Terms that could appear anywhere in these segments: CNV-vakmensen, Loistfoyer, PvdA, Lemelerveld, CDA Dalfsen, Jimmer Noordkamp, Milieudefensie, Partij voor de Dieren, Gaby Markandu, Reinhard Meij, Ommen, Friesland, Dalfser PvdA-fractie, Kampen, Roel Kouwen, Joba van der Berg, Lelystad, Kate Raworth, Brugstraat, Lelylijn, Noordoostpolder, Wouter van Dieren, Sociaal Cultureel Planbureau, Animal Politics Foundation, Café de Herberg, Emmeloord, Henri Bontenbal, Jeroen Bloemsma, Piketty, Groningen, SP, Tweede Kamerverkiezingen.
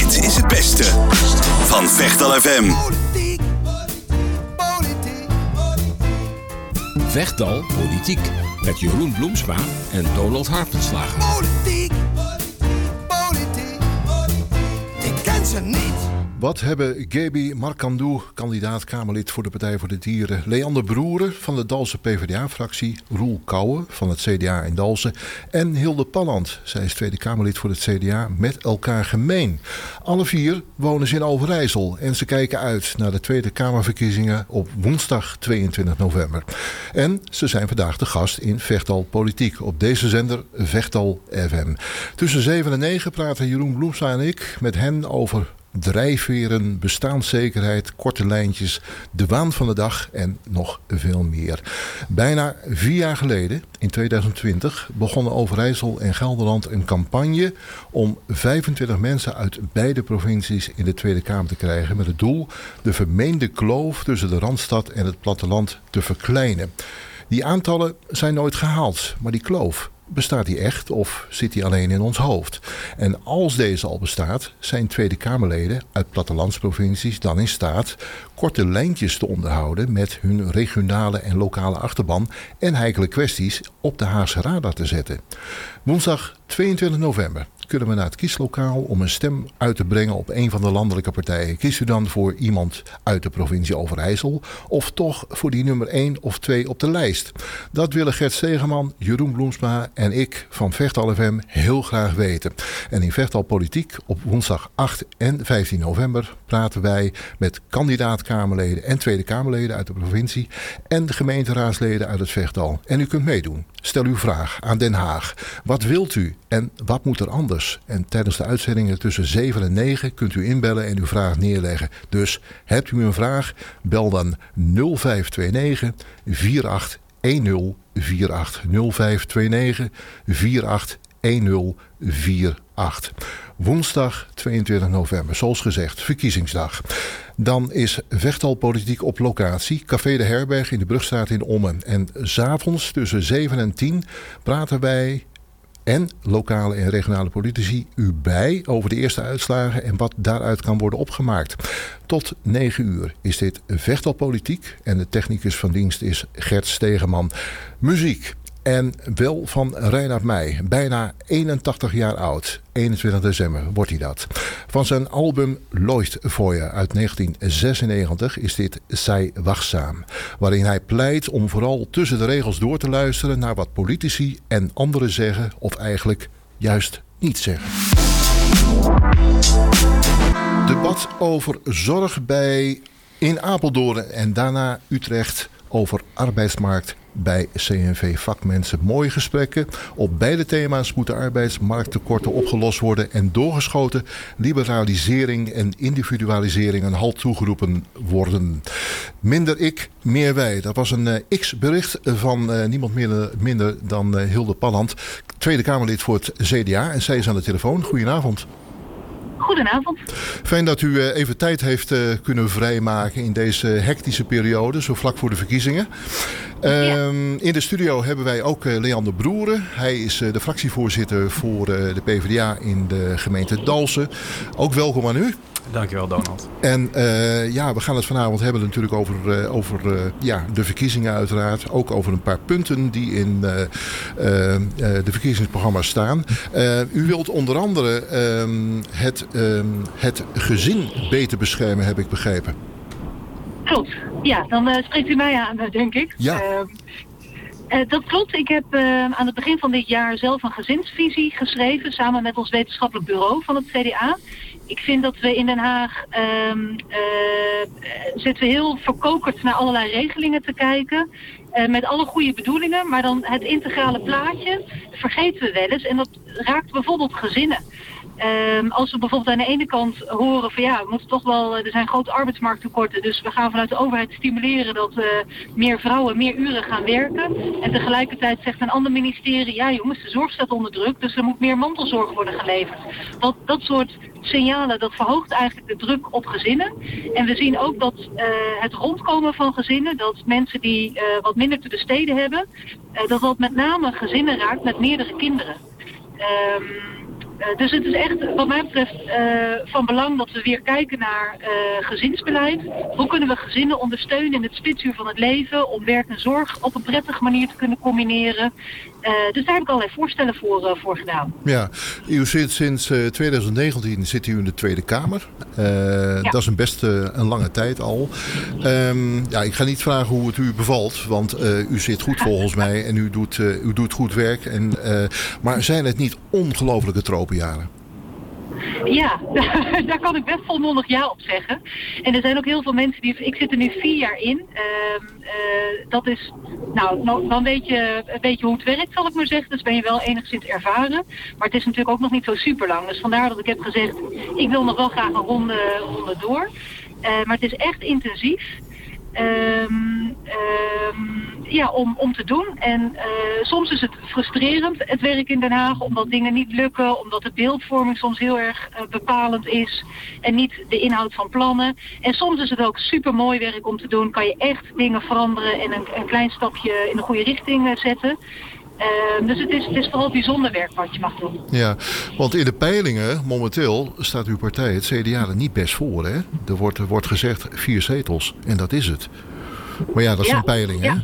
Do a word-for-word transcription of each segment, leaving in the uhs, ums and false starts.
Dit is het beste van Vechtdal F M. Politiek, politiek, politiek. Vechtdal Politiek met Jeroen Bloemsma en Donald Harpenslager. Politiek, politiek, politiek, politiek. Ik ken ze niet. Wat hebben Gaby Markandu, kandidaat Kamerlid voor de Partij voor de Dieren, Leander Broere van de Dalfser P v d A-fractie, Roel Kouwen van het C D A in Dalfsen en Hilde Palland, zij is Tweede Kamerlid voor het C D A, met elkaar gemeen? Alle vier wonen ze in Overijssel en ze kijken uit naar de Tweede Kamerverkiezingen op woensdag tweeëntwintig november. En ze zijn vandaag de gast in Vechtdal Politiek op deze zender Vechtdal F M. Tussen zeven en negen praten Jeroen Bloemsma en ik met hen over drijfveren, bestaanszekerheid, korte lijntjes, de waan van de dag en nog veel meer. Bijna vier jaar geleden, in tweeduizend twintig, begonnen Overijssel en Gelderland een campagne om vijfentwintig mensen uit beide provincies in de Tweede Kamer te krijgen, met het doel de vermeende kloof tussen de Randstad en het platteland te verkleinen. Die aantallen zijn nooit gehaald, maar die kloof, bestaat die echt of zit die alleen in ons hoofd? En als deze al bestaat, zijn Tweede Kamerleden uit plattelandsprovincies dan in staat korte lijntjes te onderhouden met hun regionale en lokale achterban en heikele kwesties op de Haagse radar te zetten. Woensdag tweeëntwintig november kunnen we naar het kieslokaal om een stem uit te brengen op een van de landelijke partijen. Kies u dan voor iemand uit de provincie Overijssel of toch voor die nummer één of twee op de lijst? Dat willen Gert Stegeman, Jeroen Bloemsma en ik van Vechtdal F M heel graag weten. En in Vechtdal Politiek op woensdag acht en vijftien november praten wij met kandidaat-Kamerleden en Tweede Kamerleden uit de provincie en de gemeenteraadsleden uit het Vechtdal. En u kunt meedoen. Stel uw vraag aan Den Haag. Wat wilt u en wat moet er anders? En tijdens de uitzendingen tussen zeven en negen kunt u inbellen en uw vraag neerleggen. Dus hebt u een vraag? Bel dan nul vijf twee negen vier acht een nul vier acht. nul vijf twee negen vier acht een nul vier acht. Woensdag tweeëntwintig november, zoals gezegd, verkiezingsdag. Dan is Vechtdal Politiek op locatie, Café de Herberg in de Brugstraat in Ommen. En 's avonds tussen zeven en tien praten wij en lokale en regionale politici u bij over de eerste uitslagen en wat daaruit kan worden opgemaakt. Tot negen uur is dit Vechtdal Politiek en de technicus van dienst is Gert Stegeman. Muziek. En wel van Reinhard Meij, bijna eenentachtig jaar oud. eenentwintig december wordt hij dat. Van zijn album Loistfoyer uit negentien zesennegentig is dit Zij Wachtzaam, waarin hij pleit om vooral tussen de regels door te luisteren naar wat politici en anderen zeggen of eigenlijk juist niet zeggen. Debat over zorg bij in Apeldoorn en daarna Utrecht over arbeidsmarkt bij C N V-vakmensen. Mooie gesprekken. Op beide thema's moeten arbeidsmarkttekorten opgelost worden en doorgeschoten liberalisering en individualisering een halt toegeroepen worden. Minder ik, meer wij. Dat was een uh, X-bericht van uh, niemand minder, minder dan uh, Hilde Palland, Tweede Kamerlid voor het C D A. En zij is aan de telefoon. Goedenavond. Goedenavond. Fijn dat u uh, even tijd heeft uh, kunnen vrijmaken in deze hectische periode, zo vlak voor de verkiezingen. Uh, ja. In de studio hebben wij ook uh, Leander Broere. Hij is uh, de fractievoorzitter voor uh, de P v d A in de gemeente Dalfsen. Ook welkom aan u. Dankjewel, Donald. En uh, ja, we gaan het vanavond hebben natuurlijk over, uh, over uh, ja, de verkiezingen uiteraard. Ook over een paar punten die in uh, uh, uh, de verkiezingsprogramma's staan. Uh, u wilt onder andere uh, het, uh, het gezin beter beschermen, heb ik begrepen. Klopt. Ja, dan uh, spreekt u mij aan, denk ik. Ja. Uh, uh, dat klopt. Ik heb uh, aan het begin van dit jaar zelf een gezinsvisie geschreven, samen met ons wetenschappelijk bureau van het C D A. Ik vind dat we in Den Haag um, uh, zitten we heel verkokerd naar allerlei regelingen te kijken. Uh, met alle goede bedoelingen, maar dan het integrale plaatje vergeten we wel eens. En dat raakt bijvoorbeeld gezinnen. Um, als we bijvoorbeeld aan de ene kant horen van ja, we moeten toch wel, er zijn grote arbeidsmarkttekorten, dus we gaan vanuit de overheid stimuleren dat uh, meer vrouwen meer uren gaan werken. En tegelijkertijd zegt een ander ministerie, ja jongens, de zorg staat onder druk, dus er moet meer mantelzorg worden geleverd. Dat, dat soort signalen, dat verhoogt eigenlijk de druk op gezinnen. En we zien ook dat uh, het rondkomen van gezinnen, dat mensen die uh, wat minder te besteden hebben, uh, dat dat met name gezinnen raakt met meerdere kinderen. Um, Uh, dus het is echt wat mij betreft uh, van belang dat we weer kijken naar uh, gezinsbeleid. Hoe kunnen we gezinnen ondersteunen in het spitsuur van het leven om werk en zorg op een prettige manier te kunnen combineren. Uh, dus daar heb ik allerlei voorstellen voor, uh, voor gedaan. Ja, u zit sinds uh, twintig negentien zit u in de Tweede Kamer. Uh, ja. Dat is een best uh, een lange tijd al. Um, ja, ik ga niet vragen hoe het u bevalt, want uh, u zit goed volgens mij en u doet, uh, u doet goed werk. En, uh, maar zijn het niet ongelooflijke tropenjaren? Ja, daar kan ik best volmondig ja op zeggen. En er zijn ook heel veel mensen die... Ik zit er nu vier jaar in. Uh, uh, dat is... Nou, dan weet je, weet je hoe het werkt, zal ik maar zeggen. Dus ben je wel enigszins ervaren. Maar het is natuurlijk ook nog niet zo super lang. Dus vandaar dat ik heb gezegd... Ik wil nog wel graag een ronde, ronde door. Uh, maar het is echt intensief. Um, um, ja, om, om te doen. En uh, soms is het frustrerend, het werk in Den Haag, omdat dingen niet lukken, omdat de beeldvorming soms heel erg uh, bepalend is en niet de inhoud van plannen. En soms is het ook supermooi werk om te doen, kan je echt dingen veranderen en een, een klein stapje in de goede richting uh, zetten. Uh, dus het is, het is vooral bijzonder werk wat je mag doen. Ja, want in de peilingen momenteel staat uw partij, het C D A, er niet best voor. Hè? Er wordt, er wordt gezegd vier zetels en dat is het. Maar ja, dat ja, zijn peilingen. Ja.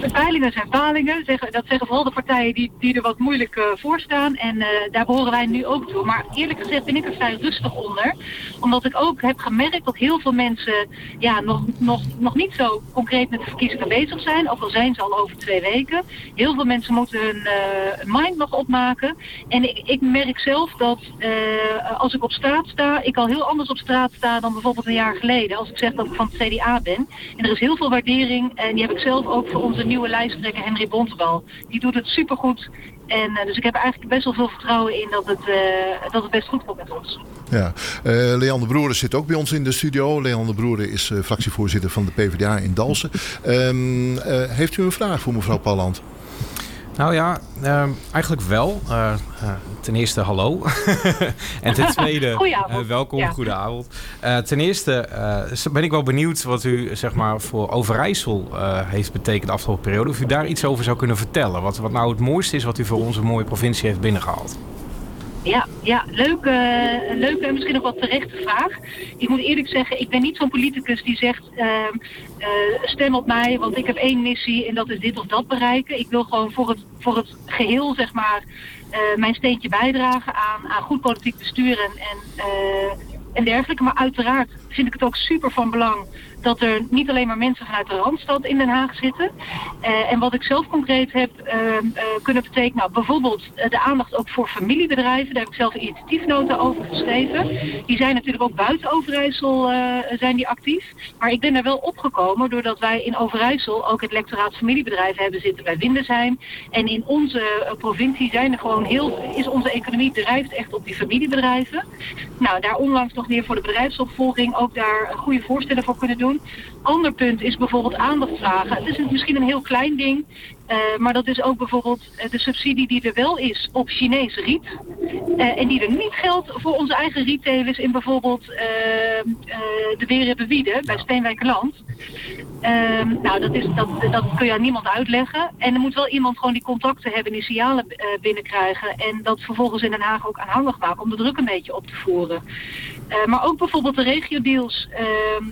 De peilingen zijn palingen. Dat zeggen vooral de partijen die, die er wat moeilijk uh, voor staan. En uh, daar behoren wij nu ook toe. Maar eerlijk gezegd ben ik er vrij rustig onder. Omdat ik ook heb gemerkt dat heel veel mensen ja, nog, nog, nog niet zo concreet met de verkiezingen bezig zijn. Ook al zijn ze al over twee weken. Heel veel mensen moeten hun uh, mind nog opmaken. En ik, ik merk zelf dat uh, als ik op straat sta, ik al heel anders op straat sta dan bijvoorbeeld een jaar geleden. Als ik zeg dat ik van het C D A ben. En er is heel veel waardering. En die heb ik zelf ook voor onze nieuwe lijsttrekker Henri Bontenbal. Die doet het supergoed. En, uh, dus ik heb eigenlijk best wel veel vertrouwen in dat het, uh, dat het best goed komt met ons. Ja, uh, Leander Broere zit ook bij ons in de studio. Leander Broere is uh, fractievoorzitter van de PvdA in Dalfsen. Um, uh, heeft u een vraag voor mevrouw Palland? Nou ja, uh, eigenlijk wel. Uh, uh, ten eerste hallo. En ten tweede, uh, welkom, ja. Goedenavond. Uh, ten eerste uh, ben ik wel benieuwd wat u zeg maar, voor Overijssel uh, heeft betekend de afgelopen periode. Of u daar iets over zou kunnen vertellen. Wat, wat nou het mooiste is wat u voor onze mooie provincie heeft binnengehaald. Ja, ja leuk, uh, leuk en misschien nog wat terechte vraag. Ik moet eerlijk zeggen, ik ben niet zo'n politicus die zegt... Uh, uh, stem op mij, want ik heb één missie en dat is dit of dat bereiken. Ik wil gewoon voor het, voor het geheel, zeg maar, uh, mijn steentje bijdragen aan, aan goed politiek bestuur en, en, uh, en dergelijke. Maar uiteraard vind ik het ook super van belang... dat er niet alleen maar mensen vanuit de Randstad in Den Haag zitten. Uh, en wat ik zelf concreet heb uh, uh, kunnen betekenen... Nou, bijvoorbeeld uh, de aandacht ook voor familiebedrijven. Daar heb ik zelf een initiatiefnota over geschreven. Die zijn natuurlijk ook buiten Overijssel uh, zijn die actief. Maar ik ben er wel opgekomen doordat wij in Overijssel... ook het lectoraat familiebedrijven hebben zitten bij Windesheim. En in onze uh, provincie zijn er gewoon heel, is onze economie drijft echt op die familiebedrijven. Nou, daar onlangs nog weer voor de bedrijfsopvolging... ook daar goede voorstellen voor kunnen doen. Ander punt is bijvoorbeeld aandacht vragen. Het is misschien een heel klein ding, uh, maar dat is ook bijvoorbeeld de subsidie die er wel is op Chinees riet. Uh, en die er niet geldt voor onze eigen retailers in bijvoorbeeld uh, uh, de Werebewieden bij Steenwijkerland. Um, nou, dat, is, dat, dat kun je aan niemand uitleggen. En er moet wel iemand gewoon die contacten hebben, die signalen uh, binnenkrijgen. En dat vervolgens in Den Haag ook aanhangig maken om de druk een beetje op te voeren. Uh, maar ook bijvoorbeeld de regio-deals. Uh,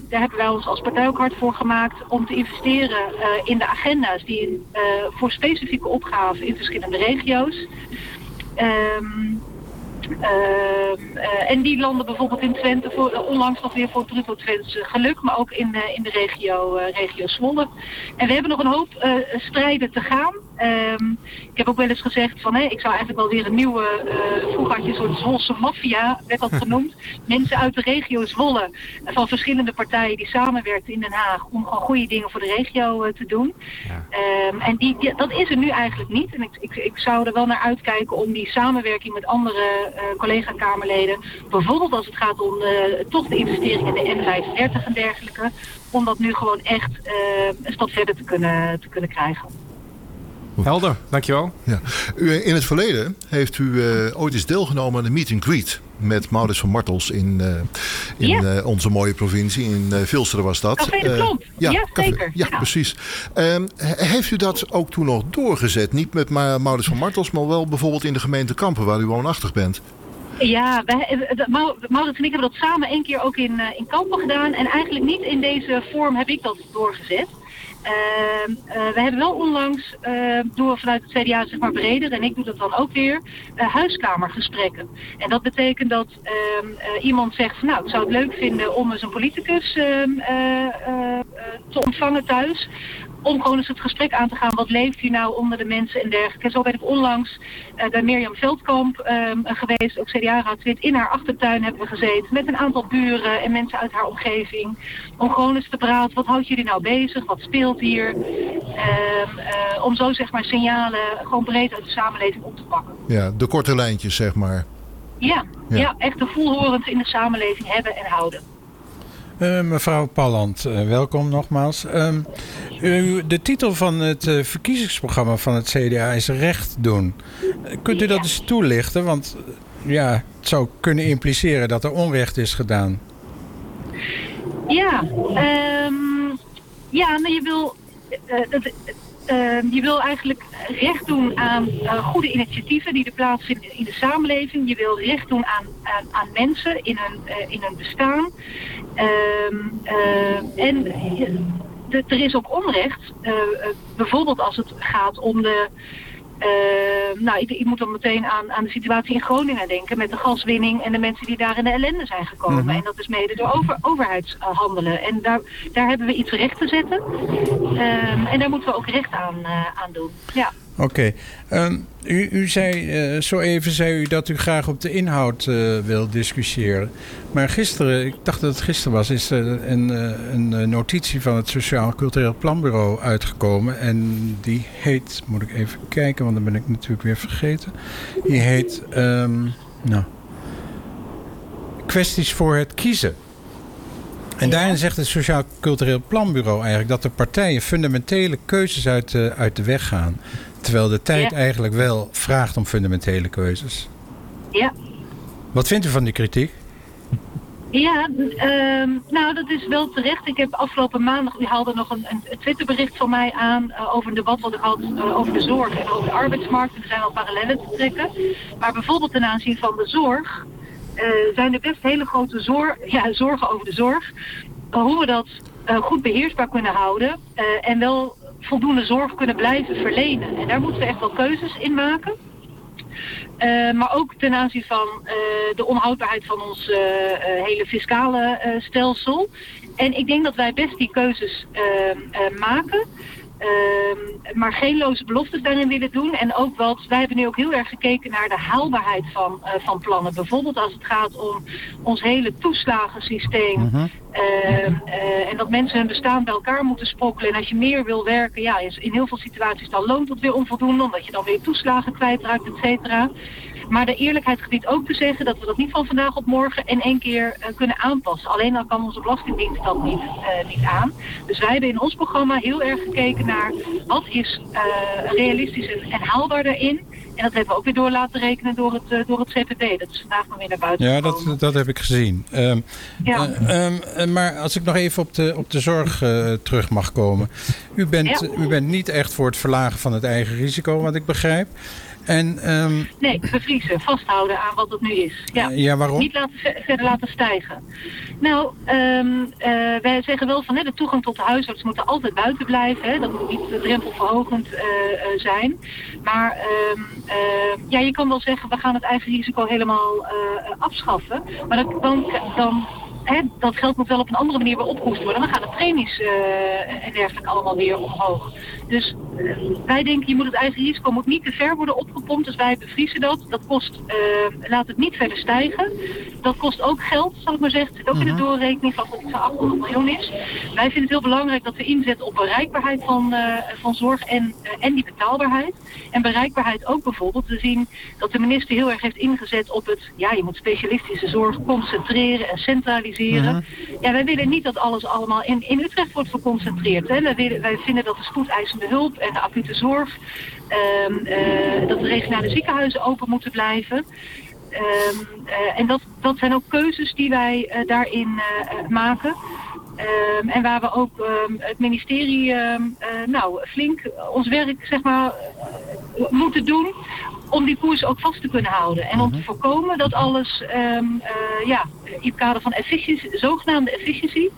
daar hebben wij ons als partij ook hard voor gemaakt om te investeren uh, in de agenda's die uh, voor specifieke opgaven in verschillende regio's. Um, Uh, uh, en die landen bijvoorbeeld in Twente, voor, uh, onlangs nog weer voor Bruto Twentse geluk, maar ook in, uh, in de regio, uh, regio Zwolle. En we hebben nog een hoop uh, strijden te gaan. Um, ik heb ook wel eens gezegd van, hé, ik zou eigenlijk wel weer een nieuwe, uh, vroeger had je een soort Zwolse maffia, werd dat genoemd. Mensen uit de regio Zwolle, uh, van verschillende partijen die samenwerkten in Den Haag om gewoon goede dingen voor de regio uh, te doen. Ja. Um, en die, die, dat is er nu eigenlijk niet. En ik, ik, ik zou er wel naar uitkijken om die samenwerking met andere uh, collega-kamerleden, bijvoorbeeld als het gaat om uh, toch de investering in de N vijfendertig en dergelijke, om dat nu gewoon echt uh, een stap verder te kunnen, te kunnen krijgen. Helder, dankjewel. Ja. U, in het verleden heeft u uh, ooit eens deelgenomen aan de meet and greet met Maurits von Martels in, uh, in ja. uh, onze mooie provincie. In uh, Vilsteren was dat. Café de Klant. Uh, ja, ja, zeker. Ja, ja. precies. Uh, heeft u dat ook toen nog doorgezet? Niet met Maurits von Martels, maar wel bijvoorbeeld in de gemeente Kampen, waar u woonachtig bent. Ja, Maurits en ik hebben dat samen één keer ook in, in Kampen gedaan. En eigenlijk niet in deze vorm heb ik dat doorgezet. Uh, uh, we hebben wel onlangs, uh, doen we vanuit het C D A zeg maar breder, en ik doe dat dan ook weer, uh, huiskamergesprekken. En dat betekent dat uh, uh, iemand zegt van, nou, ik zou het leuk vinden om eens een politicus uh, uh, uh, te ontvangen thuis. Om gewoon eens het gesprek aan te gaan, wat leeft hier nou onder de mensen en dergelijke. Zo ben ik onlangs uh, bij Mirjam Veldkamp uh, geweest, ook C D A-raadslid. In haar achtertuin hebben we gezeten met een aantal buren en mensen uit haar omgeving. Om gewoon eens te praten, wat houdt jullie nou bezig, wat speelt hier? Uh, uh, om zo zeg maar signalen gewoon breed uit de samenleving op te pakken. Ja, de korte lijntjes zeg maar. Ja, ja. ja echt de voelhorend in de samenleving hebben en houden. Uh, mevrouw Palland, uh, welkom nogmaals. Uh, u, de titel van het uh, verkiezingsprogramma van het C D A is recht doen. Uh, kunt u dat ja. eens toelichten? Want uh, ja, het zou kunnen impliceren dat er onrecht is gedaan. Ja, um, ja nou, je wil... Uh, dat, Uh, je wil eigenlijk recht doen aan uh, goede initiatieven die er plaatsvinden in, in de samenleving. Je wil recht doen aan, aan, aan mensen in hun, uh, in hun bestaan. Uh, uh, en de, er is ook onrecht. Uh, bijvoorbeeld als het gaat om de... Uh, nou, ik, ik moet dan meteen aan, aan de situatie in Groningen denken met de gaswinning en de mensen die daar in de ellende zijn gekomen. Mm-hmm. En dat is mede door over, overheidshandelen. Uh, en daar, daar hebben we iets recht te zetten. Uh, en daar moeten we ook recht aan, uh, aan doen. Ja. Oké. Okay. Uh, u, u zei, uh, zo even zei u dat u graag op de inhoud uh, wil discussiëren. Maar gisteren, ik dacht dat het gisteren was, is er een, een notitie van het Sociaal Cultureel Planbureau uitgekomen. En die heet, moet ik even kijken, want dan ben ik natuurlijk weer vergeten. Die heet, um, nou, kwesties voor het kiezen. En daarin zegt het Sociaal Cultureel Planbureau eigenlijk dat de partijen fundamentele keuzes uit de, uit de weg gaan. Terwijl de tijd ja. eigenlijk wel vraagt om fundamentele keuzes. Ja. Wat vindt u van die kritiek? Ja, uh, nou dat is wel terecht. Ik heb afgelopen maandag, u haalde nog een, een Twitterbericht van mij aan uh, over een debat wat ik had uh, over de zorg en over de arbeidsmarkt. En er zijn wel parallellen te trekken. Maar bijvoorbeeld ten aanzien van de zorg uh, zijn er best hele grote zor- ja, zorgen over de zorg. Uh, hoe we dat uh, goed beheersbaar kunnen houden uh, en wel voldoende zorg kunnen blijven verlenen. En daar moeten we echt wel keuzes in maken. Uh, maar ook ten aanzien van uh, de onhoudbaarheid van ons uh, uh, hele fiscale uh, stelsel. En ik denk dat wij best die keuzes uh, uh, maken. Uh, maar geen loze beloftes daarin willen doen. En ook wat, wij hebben nu ook heel erg gekeken naar de haalbaarheid van, uh, van plannen. Bijvoorbeeld als het gaat om ons hele toeslagensysteem. Uh-huh. Uh, uh, en dat mensen hun bestaan bij elkaar moeten sprokkelen. En als je meer wil werken, ja, is in heel veel situaties dan loont dat weer onvoldoende. Omdat je dan weer toeslagen kwijtraakt, et cetera. Maar de eerlijkheid gebiedt ook te zeggen dat we dat niet van vandaag op morgen in één keer uh, kunnen aanpassen. Alleen dan kan onze belastingdienst dat niet, uh, niet aan. Dus wij hebben in ons programma heel erg gekeken naar wat is uh, realistisch en, en haalbaar daarin. En dat hebben we ook weer door laten rekenen door het, uh, door het C P B. Dat is vandaag nog weer naar buiten ja, gekomen. Ja, dat, dat heb ik gezien. Um, ja. uh, um, maar als ik nog even op de, op de zorg uh, terug mag komen. U bent, ja. u bent niet echt voor het verlagen van het eigen risico, wat ik begrijp. En, um... nee, bevriezen, vasthouden aan wat het nu is. Ja, ja waarom? Niet laten, verder laten stijgen. Nou, um, uh, wij zeggen wel van hè, de toegang tot de huisarts moet er altijd buiten blijven. Hè. Dat moet niet drempelverhogend uh, uh, zijn. Maar um, uh, ja, je kan wel zeggen, we gaan het eigen risico helemaal uh, afschaffen. Maar dat, dan... dan He, dat geld moet wel op een andere manier weer opgehoest worden. Dan gaan de premies uh, en dergelijke allemaal weer omhoog. Dus uh, wij denken, je moet het eigen risico moet niet te ver worden opgepompt. Dus wij bevriezen dat. Dat kost, uh, laat het niet verder stijgen. Dat kost ook geld, zal ik maar zeggen. Het zit ook in de doorrekening van dat het iets van achthonderd miljoen is. Wij vinden het heel belangrijk dat we inzetten op bereikbaarheid van, uh, van zorg en, uh, en die betaalbaarheid. En bereikbaarheid ook bijvoorbeeld. We zien dat de minister heel erg heeft ingezet op het, ja, je moet specialistische zorg concentreren en centraliseren. Uh-huh. Ja, wij willen niet dat alles allemaal in, in Utrecht wordt verconcentreerd. Hè. Wij, willen, wij vinden dat de spoedeisende hulp en de acute zorg, um, uh, dat de regionale ziekenhuizen open moeten blijven. Um, uh, en dat, dat zijn ook keuzes die wij uh, daarin uh, maken. Um, en waar we ook um, het ministerie um, uh, nou, flink ons werk zeg maar, uh, moeten doen om die koers ook vast te kunnen houden. En om te voorkomen dat alles um, uh, ja, in het kader van efficiëntie, zogenaamde efficiëntie,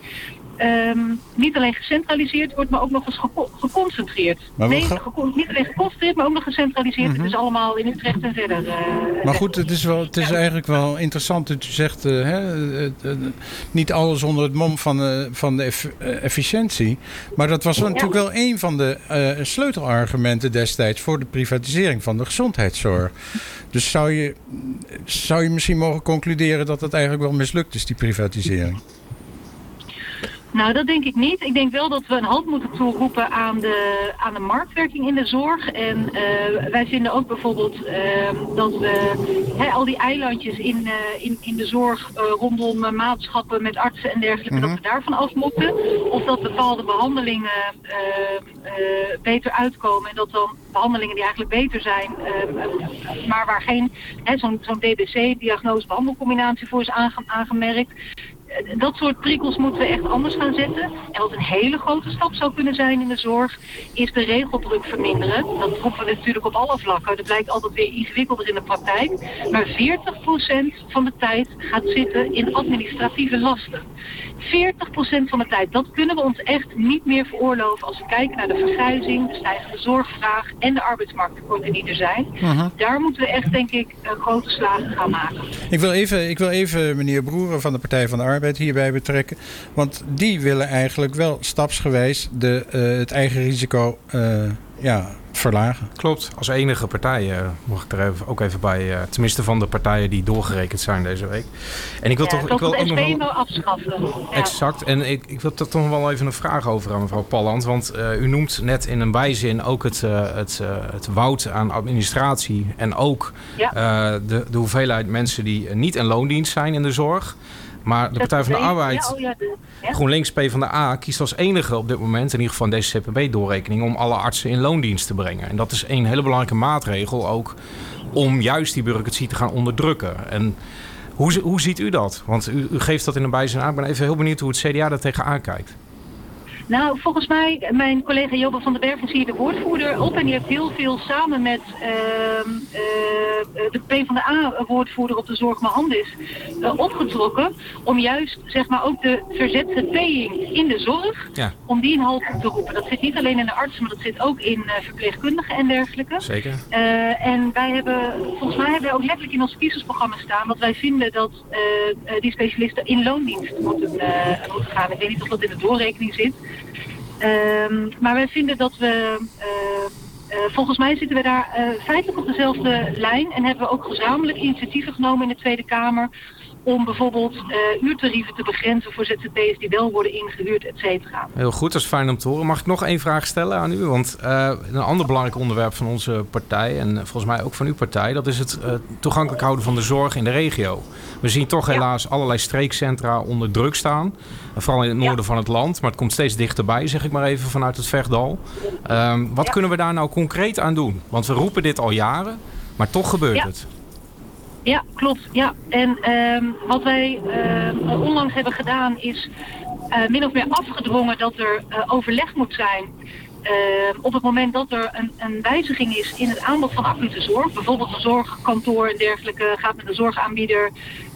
Um, niet alleen gecentraliseerd wordt, maar ook nog eens ge- geconcentreerd. Nee, ge- ge- niet alleen geconcentreerd, maar ook nog gecentraliseerd. Mm-hmm. Het is allemaal in Utrecht en verder. Uh, maar goed, het is, wel, het is ja. eigenlijk wel interessant dat u zegt, uh, hè, uh, uh, uh, niet alles onder het mom van, uh, van de eff- uh, efficiëntie. Maar dat was ja. natuurlijk wel een van de uh, sleutelargumenten destijds voor de privatisering van de gezondheidszorg. Dus zou je, zou je misschien mogen concluderen dat het eigenlijk wel mislukt is, die privatisering? Nou, dat denk ik niet. Ik denk wel dat we een halt moeten toeroepen aan de, aan de marktwerking in de zorg. En uh, wij vinden ook bijvoorbeeld uh, dat we hey, al die eilandjes in, uh, in, in de zorg uh, rondom uh, maatschappen met artsen en dergelijke, mm-hmm. dat we daarvan af moeten. Of dat bepaalde behandelingen uh, uh, beter uitkomen en dat dan behandelingen die eigenlijk beter zijn, uh, maar waar geen hey, zo'n, zo'n D B C, diagnose-behandelcombinatie voor is aange- aangemerkt. Dat soort prikkels moeten we echt anders gaan zetten. En wat een hele grote stap zou kunnen zijn in de zorg, is de regeldruk verminderen. Dat roepen we natuurlijk op alle vlakken. Dat blijkt altijd weer ingewikkelder in de praktijk. Maar veertig procent van de tijd gaat zitten in administratieve lasten. veertig procent van de tijd. Dat kunnen we ons echt niet meer veroorloven als we kijken naar de vergrijzing, de stijgende zorgvraag en de arbeidsmarkttekorten die er zijn. Aha. Daar moeten we echt, denk ik, grote slagen gaan maken. Ik wil even, ik wil even meneer Broere van de Partij van de Arbeid hierbij betrekken. Want die willen eigenlijk wel stapsgewijs de, uh, het eigen risico uh, ja, verlagen. Klopt. Als enige partij uh, mag ik er even, ook even bij. Uh, tenminste van de partijen die doorgerekend zijn deze week. En ik wil ja, toch. Ik wil het ook nog wel afschaffen. Ja. Exact. En ik, ik wil daar toch nog wel even een vraag over aan mevrouw Palland. Want uh, u noemt net in een bijzin ook het, uh, het, uh, het woud aan administratie. En ook ja. uh, de, de hoeveelheid mensen die niet in loondienst zijn in de zorg. Maar de Partij van de Arbeid, ja, oh ja, de, ja. GroenLinks PvdA, kiest als enige op dit moment, in ieder geval in deze C P B-doorrekening, om alle artsen in loondienst te brengen. En dat is een hele belangrijke maatregel ook om juist die bureaucratie te gaan onderdrukken. En hoe, hoe ziet u dat? Want u, u geeft dat in een bijzin aan. Ik ben even heel benieuwd hoe het C D A daar tegenaan kijkt. Nou, volgens mij, mijn collega Joba van der Berg is hier de woordvoerder op. En die heeft heel veel samen met uh, uh, de PvdA-woordvoerder op de zorg Mahandis uh, opgetrokken. Om juist, zeg maar, ook de verzetzetting in de zorg, ja. om die een halt op te roepen. Dat zit niet alleen in de artsen, maar dat zit ook in uh, verpleegkundigen en dergelijke. Zeker. Uh, en wij hebben, volgens mij hebben we ook letterlijk in ons kiezersprogramma staan. Want wij vinden dat uh, die specialisten in loondienst moeten, uh, moeten gaan. Ik weet niet of dat in de doorrekening zit. Um, maar wij vinden dat we, uh, uh, volgens mij zitten we daar uh, feitelijk op dezelfde lijn en hebben we ook gezamenlijk initiatieven genomen in de Tweede Kamer om bijvoorbeeld uh, uurtarieven te begrenzen voor Z Z P'ers die wel worden ingehuurd, et cetera. Heel goed, dat is fijn om te horen. Mag ik nog één vraag stellen aan u? Want uh, een ander belangrijk onderwerp van onze partij en volgens mij ook van uw partij, dat is het uh, toegankelijk houden van de zorg in de regio. We zien toch helaas ja. allerlei streekcentra onder druk staan. Vooral in het noorden ja. van het land, maar het komt steeds dichterbij, zeg ik maar even, vanuit het Vechtdal. Um, wat ja. kunnen we daar nou concreet aan doen? Want we roepen dit al jaren, maar toch gebeurt ja. het. Ja, klopt. Ja. En um, wat wij uh, onlangs hebben gedaan is uh, min of meer afgedwongen dat er uh, overleg moet zijn. Uh, op het moment dat er een, een wijziging is in het aanbod van acute zorg, bijvoorbeeld een zorgkantoor en dergelijke, gaat met de zorgaanbieder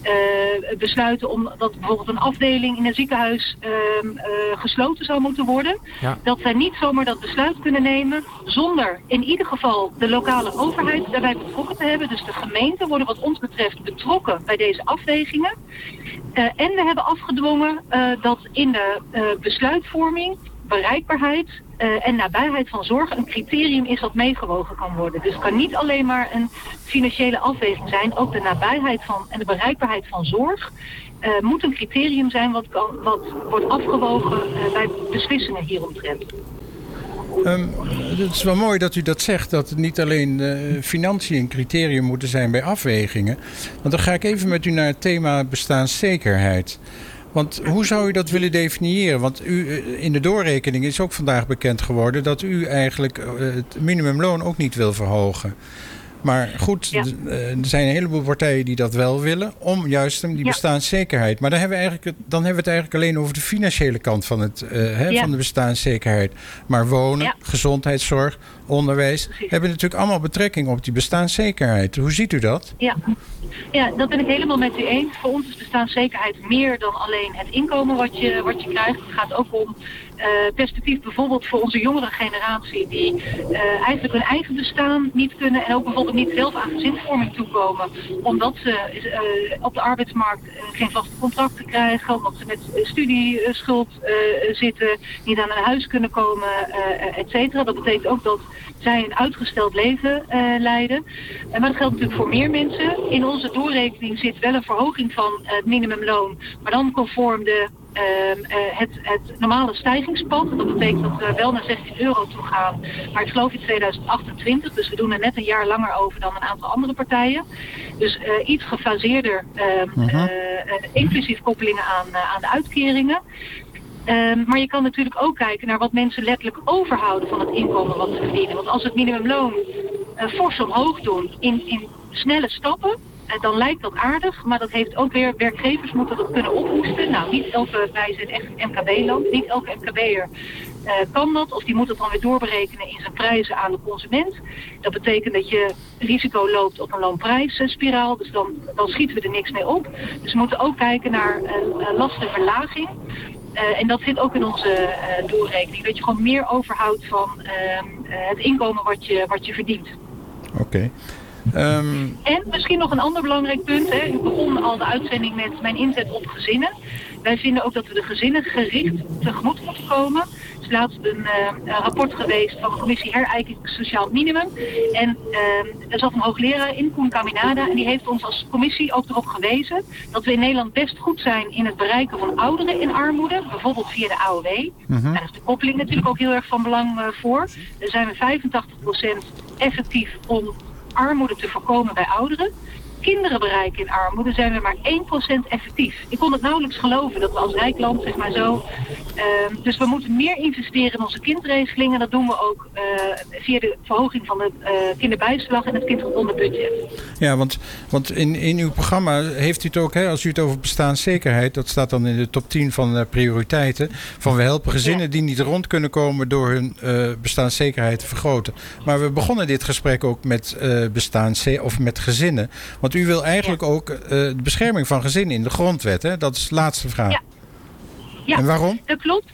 uh, besluiten om dat bijvoorbeeld een afdeling in een ziekenhuis uh, uh, gesloten zou moeten worden. Ja. Dat zij niet zomaar dat besluit kunnen nemen zonder in ieder geval de lokale overheid daarbij betrokken te hebben. Dus de gemeenten worden wat ons betreft betrokken bij deze afwegingen. Uh, en we hebben afgedwongen uh, dat in de uh, besluitvorming bereikbaarheid uh, en nabijheid van zorg een criterium is dat meegewogen kan worden. Dus het kan niet alleen maar een financiële afweging zijn. Ook de nabijheid van en de bereikbaarheid van zorg uh, moet een criterium zijn wat, kan, wat wordt afgewogen uh, bij beslissingen hieromtrent. Um, het is wel mooi dat u dat zegt, dat niet alleen uh, financiën een criterium moeten zijn bij afwegingen. Want dan ga ik even met u naar het thema bestaanszekerheid. Want hoe zou u dat willen definiëren? Want u, in de doorrekening is ook vandaag bekend geworden dat u eigenlijk het minimumloon ook niet wil verhogen. Maar goed, ja. d- er zijn een heleboel partijen die dat wel willen, om juist die ja. bestaanszekerheid. Maar dan hebben, we eigenlijk, dan hebben we het eigenlijk alleen over de financiële kant van, het, uh, hè, ja. van de bestaanszekerheid. Maar wonen, ja. gezondheidszorg, onderwijs, precies. hebben natuurlijk allemaal betrekking op die bestaanszekerheid. Hoe ziet u dat? Ja. ja, dat ben ik helemaal met u eens. Voor ons is bestaanszekerheid meer dan alleen het inkomen wat je, wat je krijgt. Het gaat ook om uh, perspectief bijvoorbeeld voor onze jongere generatie die uh, eigenlijk hun eigen bestaan niet kunnen en ook bijvoorbeeld niet zelf aan gezinsvorming toekomen. Omdat ze uh, op de arbeidsmarkt uh, geen vaste contracten krijgen, omdat ze met studieschuld uh, zitten, niet aan hun huis kunnen komen, uh, et cetera. Dat betekent ook dat zij een uitgesteld leven uh, leiden. Uh, maar dat geldt natuurlijk voor meer mensen. In onze doorrekening zit wel een verhoging van uh, het minimumloon, maar dan conform de Uh, uh, het, het normale stijgingspad. Dat betekent dat we wel naar zestien euro toe gaan. Maar ik geloof in tweeduizend achtentwintig. Dus we doen er net een jaar langer over dan een aantal andere partijen. Dus uh, iets gefaseerder. Uh, uh-huh. uh, inclusief koppelingen aan, uh, aan de uitkeringen. Um, maar je kan natuurlijk ook kijken naar wat mensen letterlijk overhouden van het inkomen wat ze verdienen. Want als we het minimumloon uh, fors omhoog doen in, in snelle stappen, dan lijkt dat aardig, maar dat heeft ook weer, werkgevers moeten dat kunnen ophoesten. Nou, niet elke, wij zijn echt M K B-land, niet elke M K B'er uh, kan dat. Of die moet het dan weer doorberekenen in zijn prijzen aan de consument. Dat betekent dat je risico loopt op een loonprijsspiraal, dus dan, dan schieten we er niks mee op. Dus we moeten ook kijken naar uh, lastenverlaging. Uh, en dat zit ook in onze uh, doorrekening, dat je gewoon meer overhoudt van uh, het inkomen wat je, wat je verdient. Oké. Okay. Um... En misschien nog een ander belangrijk punt. Hè. Ik begon al de uitzending met mijn inzet op gezinnen. Wij vinden ook dat we de gezinnen gericht tegemoet moeten komen. Er is laatst een uh, rapport geweest van de commissie Herijking Sociaal Minimum. En uh, er zat een hoogleraar in, Koen Caminada. En die heeft ons als commissie ook erop gewezen dat we in Nederland best goed zijn in het bereiken van ouderen in armoede. Bijvoorbeeld via de A O W. Uh-huh. Daar is de koppeling natuurlijk ook heel erg van belang uh, voor. Daar zijn we vijfentachtig procent effectief om armoede te voorkomen bij ouderen. Kinderen bereiken in armoede zijn we maar één procent effectief. Ik kon het nauwelijks geloven dat we als rijk land, zeg maar zo. Uh, dus we moeten meer investeren in onze kindregelingen. Dat doen we ook uh, via de verhoging van de uh, kinderbijslag en het kindgebonden budget. Ja, want, want in, in uw programma heeft u het ook, hè, als u het over bestaanszekerheid, dat staat dan in de top tien van uh, prioriteiten, van we helpen gezinnen ja. die niet rond kunnen komen door hun uh, bestaanszekerheid te vergroten. Maar we begonnen dit gesprek ook met uh, bestaanszekerheid of met gezinnen. Want u wil eigenlijk ja. ook uh, de bescherming van gezinnen in de grondwet, hè? Dat is de laatste vraag. Ja. Ja, en waarom? Dat klopt.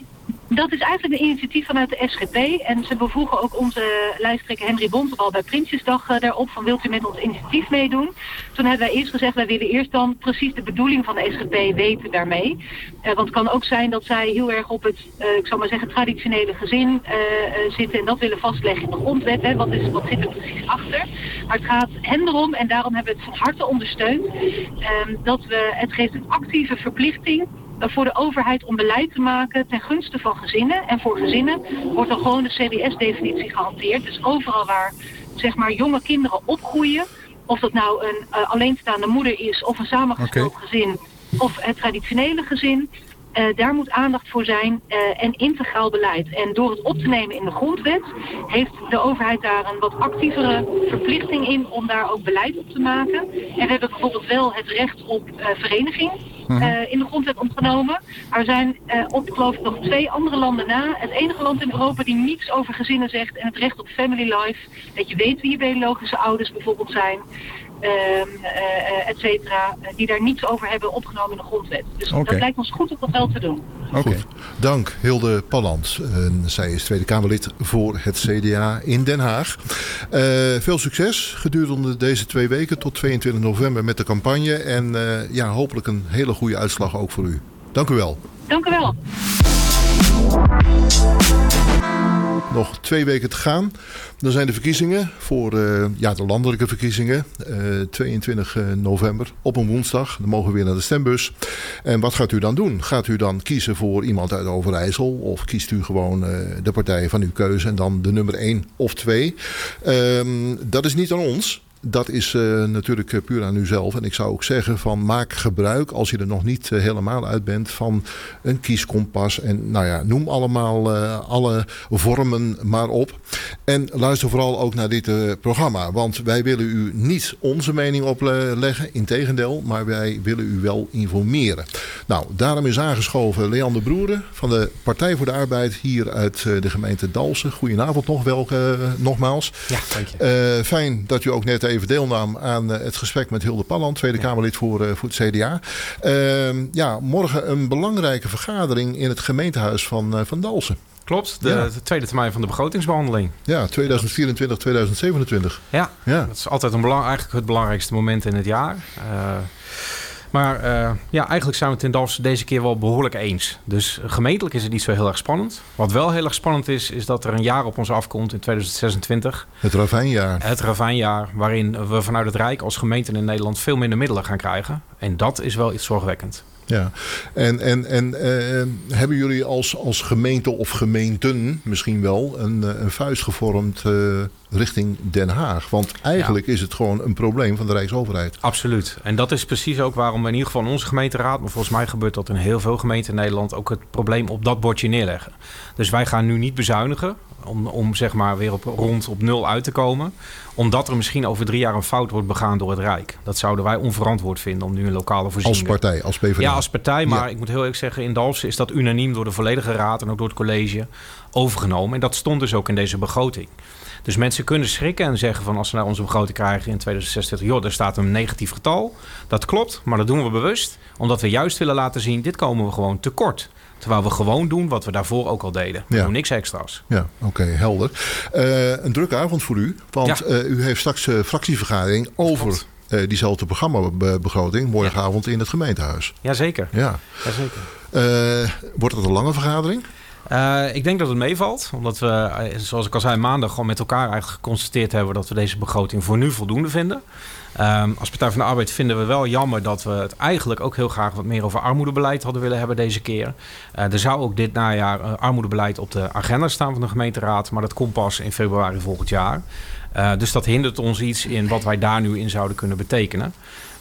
Dat is eigenlijk een initiatief vanuit de S G P. En ze bevoegen ook onze lijsttrekker Henri Bontenbal bij Prinsjesdag uh, daarop. Van wilt u met ons initiatief meedoen? Toen hebben wij eerst gezegd, wij willen eerst dan precies de bedoeling van de S G P weten daarmee. Uh, want het kan ook zijn dat zij heel erg op het, uh, ik zou maar zeggen, traditionele gezin uh, uh, zitten. En dat willen vastleggen in de grondwet. Hè. Wat, is, wat zit er precies achter? Maar het gaat hen erom, en daarom hebben we het van harte ondersteund. Uh, dat we, het geeft een actieve verplichting voor de overheid om beleid te maken ten gunste van gezinnen. En voor gezinnen wordt dan gewoon de C B S-definitie gehanteerd. Dus overal waar, zeg maar, jonge kinderen opgroeien, of dat nou een uh, alleenstaande moeder is of een samengesteld okay. gezin of het traditionele gezin, Uh, daar moet aandacht voor zijn uh, en integraal beleid. En door het op te nemen in de grondwet heeft de overheid daar een wat actievere verplichting in om daar ook beleid op te maken. En we hebben bijvoorbeeld wel het recht op uh, vereniging uh, in de grondwet opgenomen. Maar er zijn uh, op, geloof ik, nog twee andere landen na. Het enige land in Europa die niets over gezinnen zegt en het recht op family life. Dat je weet wie je biologische ouders bijvoorbeeld zijn. Uh, uh, et cetera, uh, die daar niets over hebben opgenomen in de grondwet. Dus okay. dat lijkt ons goed om dat wel te doen. Okay. Goed. Dank, Hilde Palland. Uh, zij is Tweede Kamerlid voor het C D A in Den Haag. Uh, veel succes gedurende deze twee weken tot tweeëntwintig november met de campagne. En uh, ja, hopelijk een hele goede uitslag ook voor u. Dank u wel. Dank u wel. Nog twee weken te gaan. Dan zijn de verkiezingen voor uh, ja, de landelijke verkiezingen. Uh, tweeëntwintig november op een woensdag. Dan mogen we weer naar de stembus. En wat gaat u dan doen? Gaat u dan kiezen voor iemand uit Overijssel? Of kiest u gewoon uh, de partij van uw keuze en dan de nummer één of twee? Uh, dat is niet aan ons. dat is uh, natuurlijk puur aan u zelf. En ik zou ook zeggen van maak gebruik, als je er nog niet uh, helemaal uit bent, van een kieskompas. En nou ja, noem allemaal uh, alle vormen maar op. En luister vooral ook naar dit uh, programma. Want wij willen u niet onze mening opleggen, integendeel. Maar wij willen u wel informeren. Nou, daarom is aangeschoven Leander Broere van de Partij voor de Arbeid hier uit uh, de gemeente Dalfsen. Goedenavond nog wel, uh, nogmaals. Ja, dank je. Uh, fijn dat u ook net even deelnam aan uh, het gesprek met Hilde Palland, Tweede Kamerlid voor, uh, voor het C D A. Uh, ja, morgen een belangrijke vergadering in het gemeentehuis van, uh, van Dalfsen. Klopt, de, ja. de tweede termijn van de begrotingsbehandeling. Ja, tweeduizend vierentwintig, tweeduizend zevenentwintig. Ja, ja. Dat is altijd een belang, eigenlijk het belangrijkste moment in het jaar. Uh, maar uh, ja, eigenlijk zijn we het in Dalfsen deze keer wel behoorlijk eens. Dus gemeentelijk is het niet zo heel erg spannend. Wat wel heel erg spannend is, is dat er een jaar op ons afkomt in tweeduizend zesentwintig. Het ravijnjaar. Het ravijnjaar, waarin we vanuit het Rijk als gemeente in Nederland veel minder middelen gaan krijgen. En dat is wel iets zorgwekkend. Ja, en, en, en uh, hebben jullie als, als gemeente of gemeenten misschien wel een, een vuist gevormd uh, richting Den Haag? Want eigenlijk ja. is het gewoon een probleem van de Rijksoverheid. Absoluut. En dat is precies ook waarom we in ieder geval in onze gemeenteraad, maar volgens mij gebeurt dat in heel veel gemeenten in Nederland, ook het probleem op dat bordje neerleggen. Dus wij gaan nu niet bezuinigen om, om zeg maar weer op, rond op nul uit te komen. Omdat er misschien over drie jaar een fout wordt begaan door het Rijk. Dat zouden wij onverantwoord vinden om nu een lokale voorziening. Als partij, als P v d A. Ja, als partij. Maar ja. ik moet heel eerlijk zeggen, in Dalfsen is dat unaniem door de volledige raad en ook door het college overgenomen. En dat stond dus ook in deze begroting. Dus mensen kunnen schrikken en zeggen van als ze naar onze begroting krijgen in tweeduizend zesentwintig, joh, daar staat een negatief getal. Dat klopt, maar dat doen we bewust. Omdat we juist willen laten zien, dit komen we gewoon tekort. Terwijl we gewoon doen wat we daarvoor ook al deden. We ja. doen niks extra's. Ja, oké, okay, helder. Uh, een drukke avond voor u. Want ja. uh, u heeft straks uh, fractievergadering over uh, diezelfde programmabegroting. Morgenavond ja. in het gemeentehuis. Jazeker. Ja. Jazeker. Uh, wordt het een lange vergadering? Uh, ik denk dat het meevalt. Omdat we, zoals ik al zei, maandag gewoon met elkaar eigenlijk geconstateerd hebben dat we deze begroting voor nu voldoende vinden. Um, als Partij van de Arbeid vinden we wel jammer dat we het eigenlijk ook heel graag wat meer over armoedebeleid hadden willen hebben deze keer. Uh, er zou ook dit najaar uh, armoedebeleid op de agenda staan van de gemeenteraad, maar dat komt pas in februari volgend jaar. Uh, dus dat hindert ons iets in wat wij daar nu in zouden kunnen betekenen.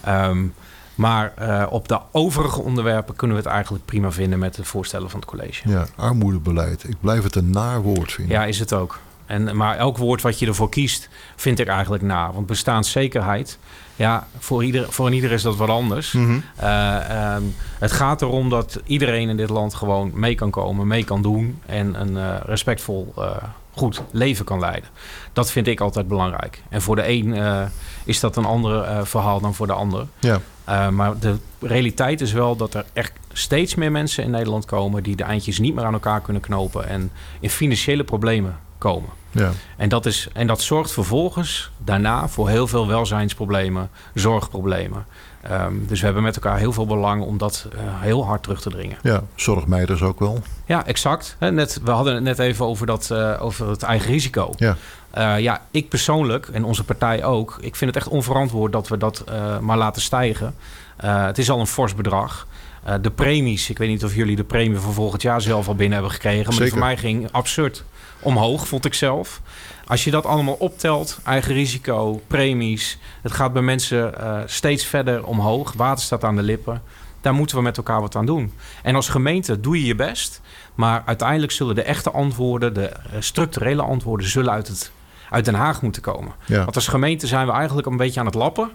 Um, Maar uh, op de overige onderwerpen kunnen we het eigenlijk prima vinden met de voorstellen van het college. Ja, armoedebeleid. Ik blijf het een naar woord vinden. Ja, is het ook. En, maar elk woord wat je ervoor kiest, vind ik eigenlijk na. Want bestaanszekerheid, ja, voor ieder, voor een ieder is dat wat anders. Mm-hmm. Uh, um, het gaat erom dat iedereen in dit land gewoon mee kan komen, mee kan doen en een uh, respectvol uh, goed leven kan leiden. Dat vind ik altijd belangrijk. En voor de een uh, is dat een ander uh, verhaal dan voor de ander. Ja. Uh, maar de realiteit is wel dat er echt steeds meer mensen in Nederland komen die de eindjes niet meer aan elkaar kunnen knopen en in financiële problemen komen. Ja. En, dat is, en dat zorgt vervolgens daarna voor heel veel welzijnsproblemen, zorgproblemen. Um, dus we hebben met elkaar heel veel belang om dat uh, heel hard terug te dringen. Ja, zorgmeiders ook wel. Ja, exact. Net, we hadden het net even over, dat, uh, over het eigen risico. Ja. Uh, ja, ik persoonlijk en onze partij ook. Ik vind het echt onverantwoord dat we dat uh, maar laten stijgen. Uh, het is al een fors bedrag. Uh, de premies, ik weet niet of jullie de premie voor volgend jaar zelf al binnen hebben gekregen. Maar Zeker. Die voor mij ging absurd omhoog, vond ik zelf. Als je dat allemaal optelt, eigen risico, premies. Het gaat bij mensen uh, steeds verder omhoog. Water staat aan de lippen. Daar moeten we met elkaar wat aan doen. En als gemeente doe je je best. Maar uiteindelijk zullen de echte antwoorden, de structurele antwoorden, zullen uit, het, uit Den Haag moeten komen. Ja. Want als gemeente zijn we eigenlijk een beetje aan het lappen.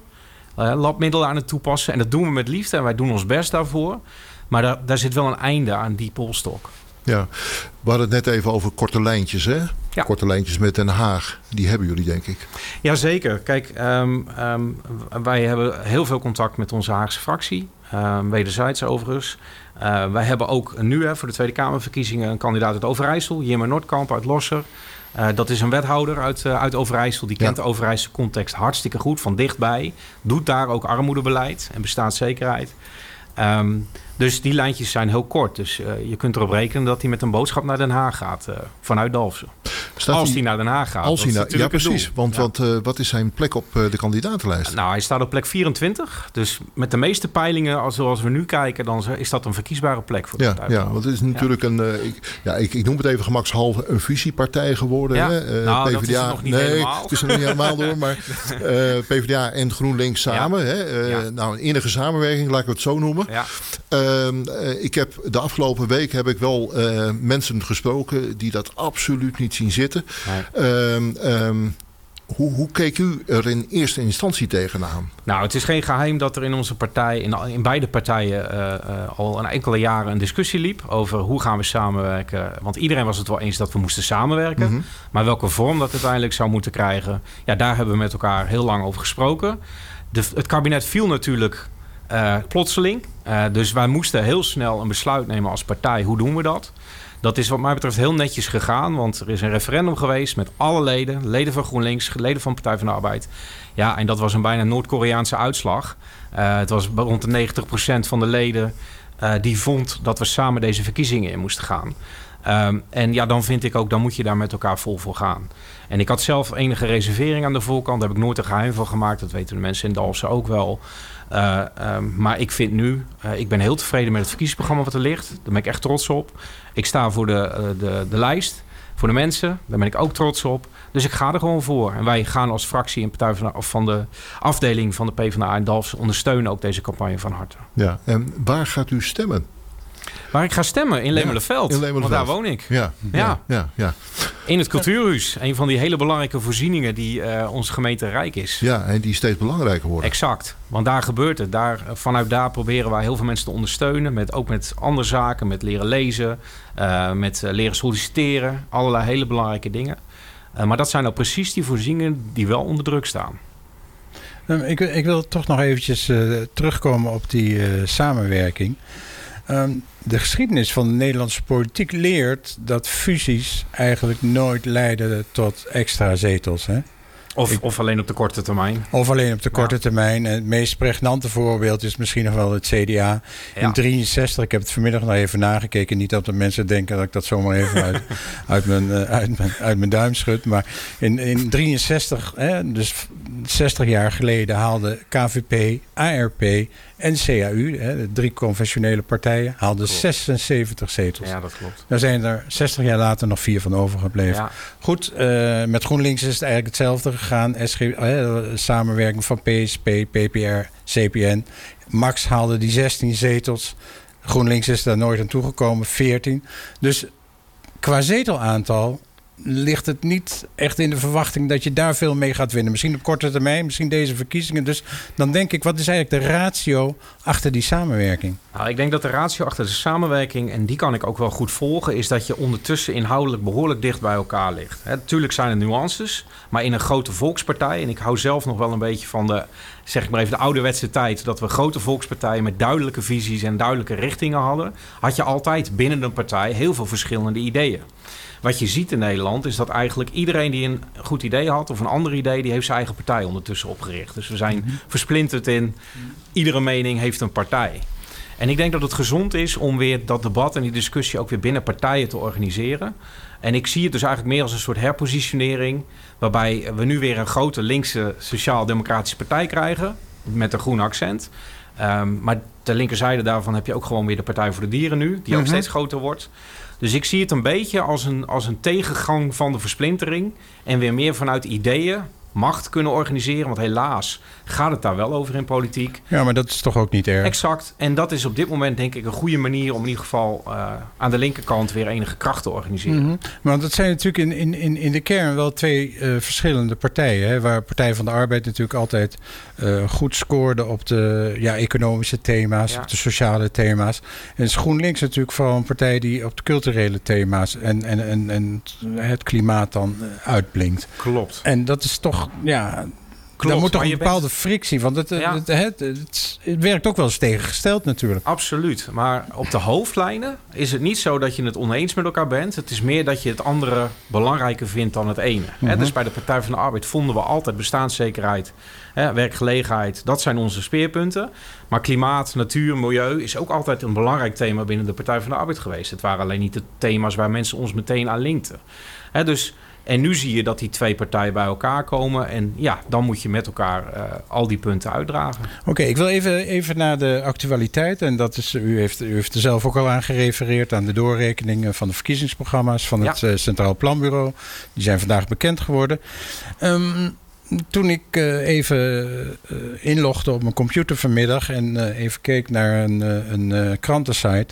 Uh, labmiddelen aan het toepassen. En dat doen we met liefde. En wij doen ons best daarvoor. Maar daar, daar zit wel een einde aan die polstok. Ja, we hadden het net even over korte lijntjes, hè? Ja. Korte lijntjes met Den Haag. Die hebben jullie, denk ik. Jazeker. Kijk, um, um, wij hebben heel veel contact met onze Haagse fractie. Uh, wederzijds overigens. Uh, wij hebben ook nu hè, voor de Tweede Kamerverkiezingen een kandidaat uit Overijssel. Jimmer Noordkamp uit Losser. Uh, dat is een wethouder uit, uh, uit Overijssel. Die kent ja. de Overijsselse context hartstikke goed. Van dichtbij. Doet daar ook armoedebeleid en bestaanszekerheid. Um, dus die lijntjes zijn heel kort. Dus uh, je kunt erop rekenen dat hij met een boodschap naar Den Haag gaat. Uh, vanuit Dalfsen. Staat als hij, hij naar Den Haag gaat. Als hij naar, ja, precies. Doel. Want ja. wat, uh, wat is zijn plek op uh, de kandidatenlijst? Nou, hij staat op plek vierentwintig. Dus met de meeste peilingen, als, zoals we nu kijken, dan is dat een verkiesbare plek voor de partij. Ja, ja, want het is natuurlijk ja. een... Uh, ik, ja, ik, ik noem het even gemakshalve een visiepartij geworden. Ja. Hè? Uh, nou, PvdA, dat is nog niet nee, helemaal. Het is nog niet helemaal door. Maar uh, PvdA en GroenLinks samen. Ja. Hè? Uh, ja. Nou, een innige samenwerking, laat ik het zo noemen. Ja. Uh, ik heb de afgelopen week heb ik wel uh, mensen gesproken die dat absoluut niet zien zitten. Nee. Um, um, hoe, hoe keek u er in eerste instantie tegenaan? Nou, het is geen geheim dat er in onze partij, in, in beide partijen, uh, uh, al een enkele jaren een discussie liep over hoe gaan we samenwerken. Want iedereen was het wel eens dat we moesten samenwerken. Mm-hmm. Maar welke vorm dat uiteindelijk zou moeten krijgen, ja, daar hebben we met elkaar heel lang over gesproken. De, het kabinet viel natuurlijk uh, plotseling. Uh, dus wij moesten heel snel een besluit nemen als partij. Hoe doen we dat? Dat is wat mij betreft heel netjes gegaan. Want er is een referendum geweest met alle leden. Leden van GroenLinks, leden van Partij van de Arbeid. Ja, en dat was een bijna Noord-Koreaanse uitslag. Uh, het was rond de negentig procent van de leden uh, die vond dat we samen deze verkiezingen in moesten gaan. Um, en ja, dan vind ik ook, dan moet je daar met elkaar vol voor gaan. En ik had zelf enige reservering aan de voorkant. Daar heb ik nooit een geheim van gemaakt. Dat weten de mensen in Dalfsen ook wel. Uh, um, maar ik vind nu, uh, ik ben heel tevreden met het verkiezingsprogramma wat er ligt. Daar ben ik echt trots op. Ik sta voor de, uh, de, de lijst, voor de mensen. Daar ben ik ook trots op. Dus ik ga er gewoon voor. En wij gaan als fractie en partij van de, van de afdeling van de PvdA in Dalfsen ondersteunen ook deze campagne van harte. Ja, en waar gaat u stemmen? Waar ik ga stemmen? In Lemelerveld. Ja, want daar woon ik. Ja, ja. Ja, ja. In het Cultuurhuis. Een van die hele belangrijke voorzieningen die uh, onze gemeente rijk is. Ja, en die steeds belangrijker worden. Exact. Want daar gebeurt het. Daar, vanuit daar proberen wij heel veel mensen te ondersteunen. Met, ook met andere zaken. Met leren lezen. Uh, met leren solliciteren. Allerlei hele belangrijke dingen. Uh, maar dat zijn nou precies die voorzieningen die wel onder druk staan. Ik, ik wil toch nog eventjes uh, terugkomen op die uh, samenwerking. Um, de geschiedenis van de Nederlandse politiek leert dat fusies eigenlijk nooit leiden tot extra zetels. Hè? Of, Ik, of alleen op de korte termijn. Of alleen op de korte ja. termijn. En het meest pregnante voorbeeld is misschien nog wel het C D A. Ja. In drieënzestig, ik heb het vanmiddag nog even nagekeken. Niet dat de mensen denken dat ik dat zomaar even uit, uit, mijn, uit, mijn, uit mijn duim schud. Maar in, in drieënzestig, hè, dus zestig jaar geleden, haalde K V P, A R P en C A U, hè, de drie conventionele partijen, haalden klopt. zesenzeventig zetels. Ja, dat klopt. Daar zijn er zestig jaar later nog vier van overgebleven. Ja. Goed, uh, met GroenLinks is het eigenlijk hetzelfde gegaan. S G, uh, samenwerking van P S P, P P R, C P N. Max haalde die zestien zetels. GroenLinks is daar nooit aan toegekomen, veertien. Dus quazetelaantal ligt het niet echt in de verwachting dat je daar veel mee gaat winnen. Misschien op korte termijn, misschien deze verkiezingen. Dus dan denk ik, wat is eigenlijk de ratio achter die samenwerking? Nou, ik denk dat de ratio achter de samenwerking, en die kan ik ook wel goed volgen, is dat je ondertussen inhoudelijk behoorlijk dicht bij elkaar ligt. He, natuurlijk zijn er nuances, maar in een grote volkspartij, en ik hou zelf nog wel een beetje van de, zeg ik maar even, de ouderwetse tijd, dat we grote volkspartijen met duidelijke visies en duidelijke richtingen hadden, had je altijd binnen een partij heel veel verschillende ideeën. Wat je ziet in Nederland is dat eigenlijk iedereen die een goed idee had of een ander idee, die heeft zijn eigen partij ondertussen opgericht. Dus we zijn mm-hmm. versplinterd in, iedere mening heeft een partij. En ik denk dat het gezond is om weer dat debat en die discussie ook weer binnen partijen te organiseren. En ik zie het dus eigenlijk meer als een soort herpositionering, waarbij we nu weer een grote linkse sociaal-democratische partij krijgen, met een groen accent. Um, maar ter linkerzijde daarvan heb je ook gewoon weer de Partij voor de Dieren nu, die mm-hmm. ook steeds groter wordt. Dus ik zie het een beetje als een, als een tegengang van de versplintering. En weer meer vanuit ideeën macht kunnen organiseren. Want helaas gaat het daar wel over in politiek. Ja, maar dat is toch ook niet erg. Exact. En dat is op dit moment denk ik een goede manier om in ieder geval uh, aan de linkerkant weer enige kracht te organiseren. Mm-hmm. Maar dat zijn natuurlijk in, in, in de kern wel twee uh, verschillende partijen. Hè, waar Partij van de Arbeid natuurlijk altijd uh, goed scoorde op de ja, economische thema's, ja. op de sociale thema's. En is GroenLinks natuurlijk vooral een partij die op de culturele thema's en, en, en, en het klimaat dan uitblinkt. Klopt. En dat is toch ja, klopt, daar moet toch een bepaalde bent... frictie, want het, ja. het, het, het, het werkt ook wel eens tegengesteld natuurlijk. Absoluut, maar op de hoofdlijnen is het niet zo dat je het oneens met elkaar bent. Het is meer dat je het andere belangrijker vindt dan het ene. Mm-hmm. He, dus bij de Partij van de Arbeid vonden we altijd bestaanszekerheid, he, werkgelegenheid, dat zijn onze speerpunten. Maar klimaat, natuur, milieu is ook altijd een belangrijk thema binnen de Partij van de Arbeid geweest. Het waren alleen niet de thema's waar mensen ons meteen aan linkten. He, dus En nu zie je dat die twee partijen bij elkaar komen. En ja, dan moet je met elkaar uh, al die punten uitdragen. Oké, okay, ik wil even, even naar de actualiteit. En dat is, u heeft, u heeft er zelf ook al aan gerefereerd, aan de doorrekeningen van de verkiezingsprogramma's van het ja. Centraal Planbureau. Die zijn vandaag bekend geworden. Um, Toen ik even inlogde op mijn computer vanmiddag en even keek naar een, een krantensite,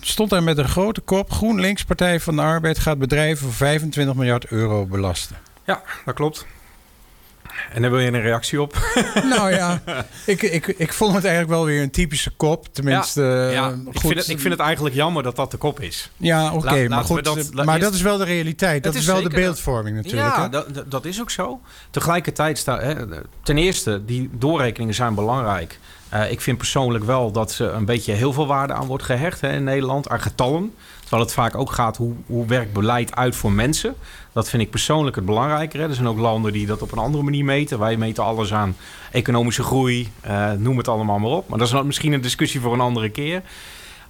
stond daar met een grote kop: GroenLinks, Partij van de Arbeid, gaat bedrijven voor vijfentwintig miljard euro belasten. Ja, dat klopt. En daar wil je een reactie op? Nou ja, ik, ik, ik vond het eigenlijk wel weer een typische kop. Tenminste, ja, ja. Goed. Ik vind het, ik vind het eigenlijk jammer dat dat de kop is. Ja, oké. Okay, maar goed, dat, maar eerst... dat is wel de realiteit. Dat is, is wel de beeldvorming dat, natuurlijk. Ja, dat, dat is ook zo. Tegelijkertijd, sta, hè, ten eerste, die doorrekeningen zijn belangrijk. Uh, ik vind persoonlijk wel dat er een beetje heel veel waarde aan wordt gehecht, hè, in Nederland, aan getallen. Terwijl het vaak ook gaat hoe, hoe werkt beleid uit voor mensen. Dat vind ik persoonlijk het belangrijkere. Er zijn ook landen die dat op een andere manier meten. Wij meten alles aan economische groei, uh, noem het allemaal maar op. Maar dat is misschien een discussie voor een andere keer.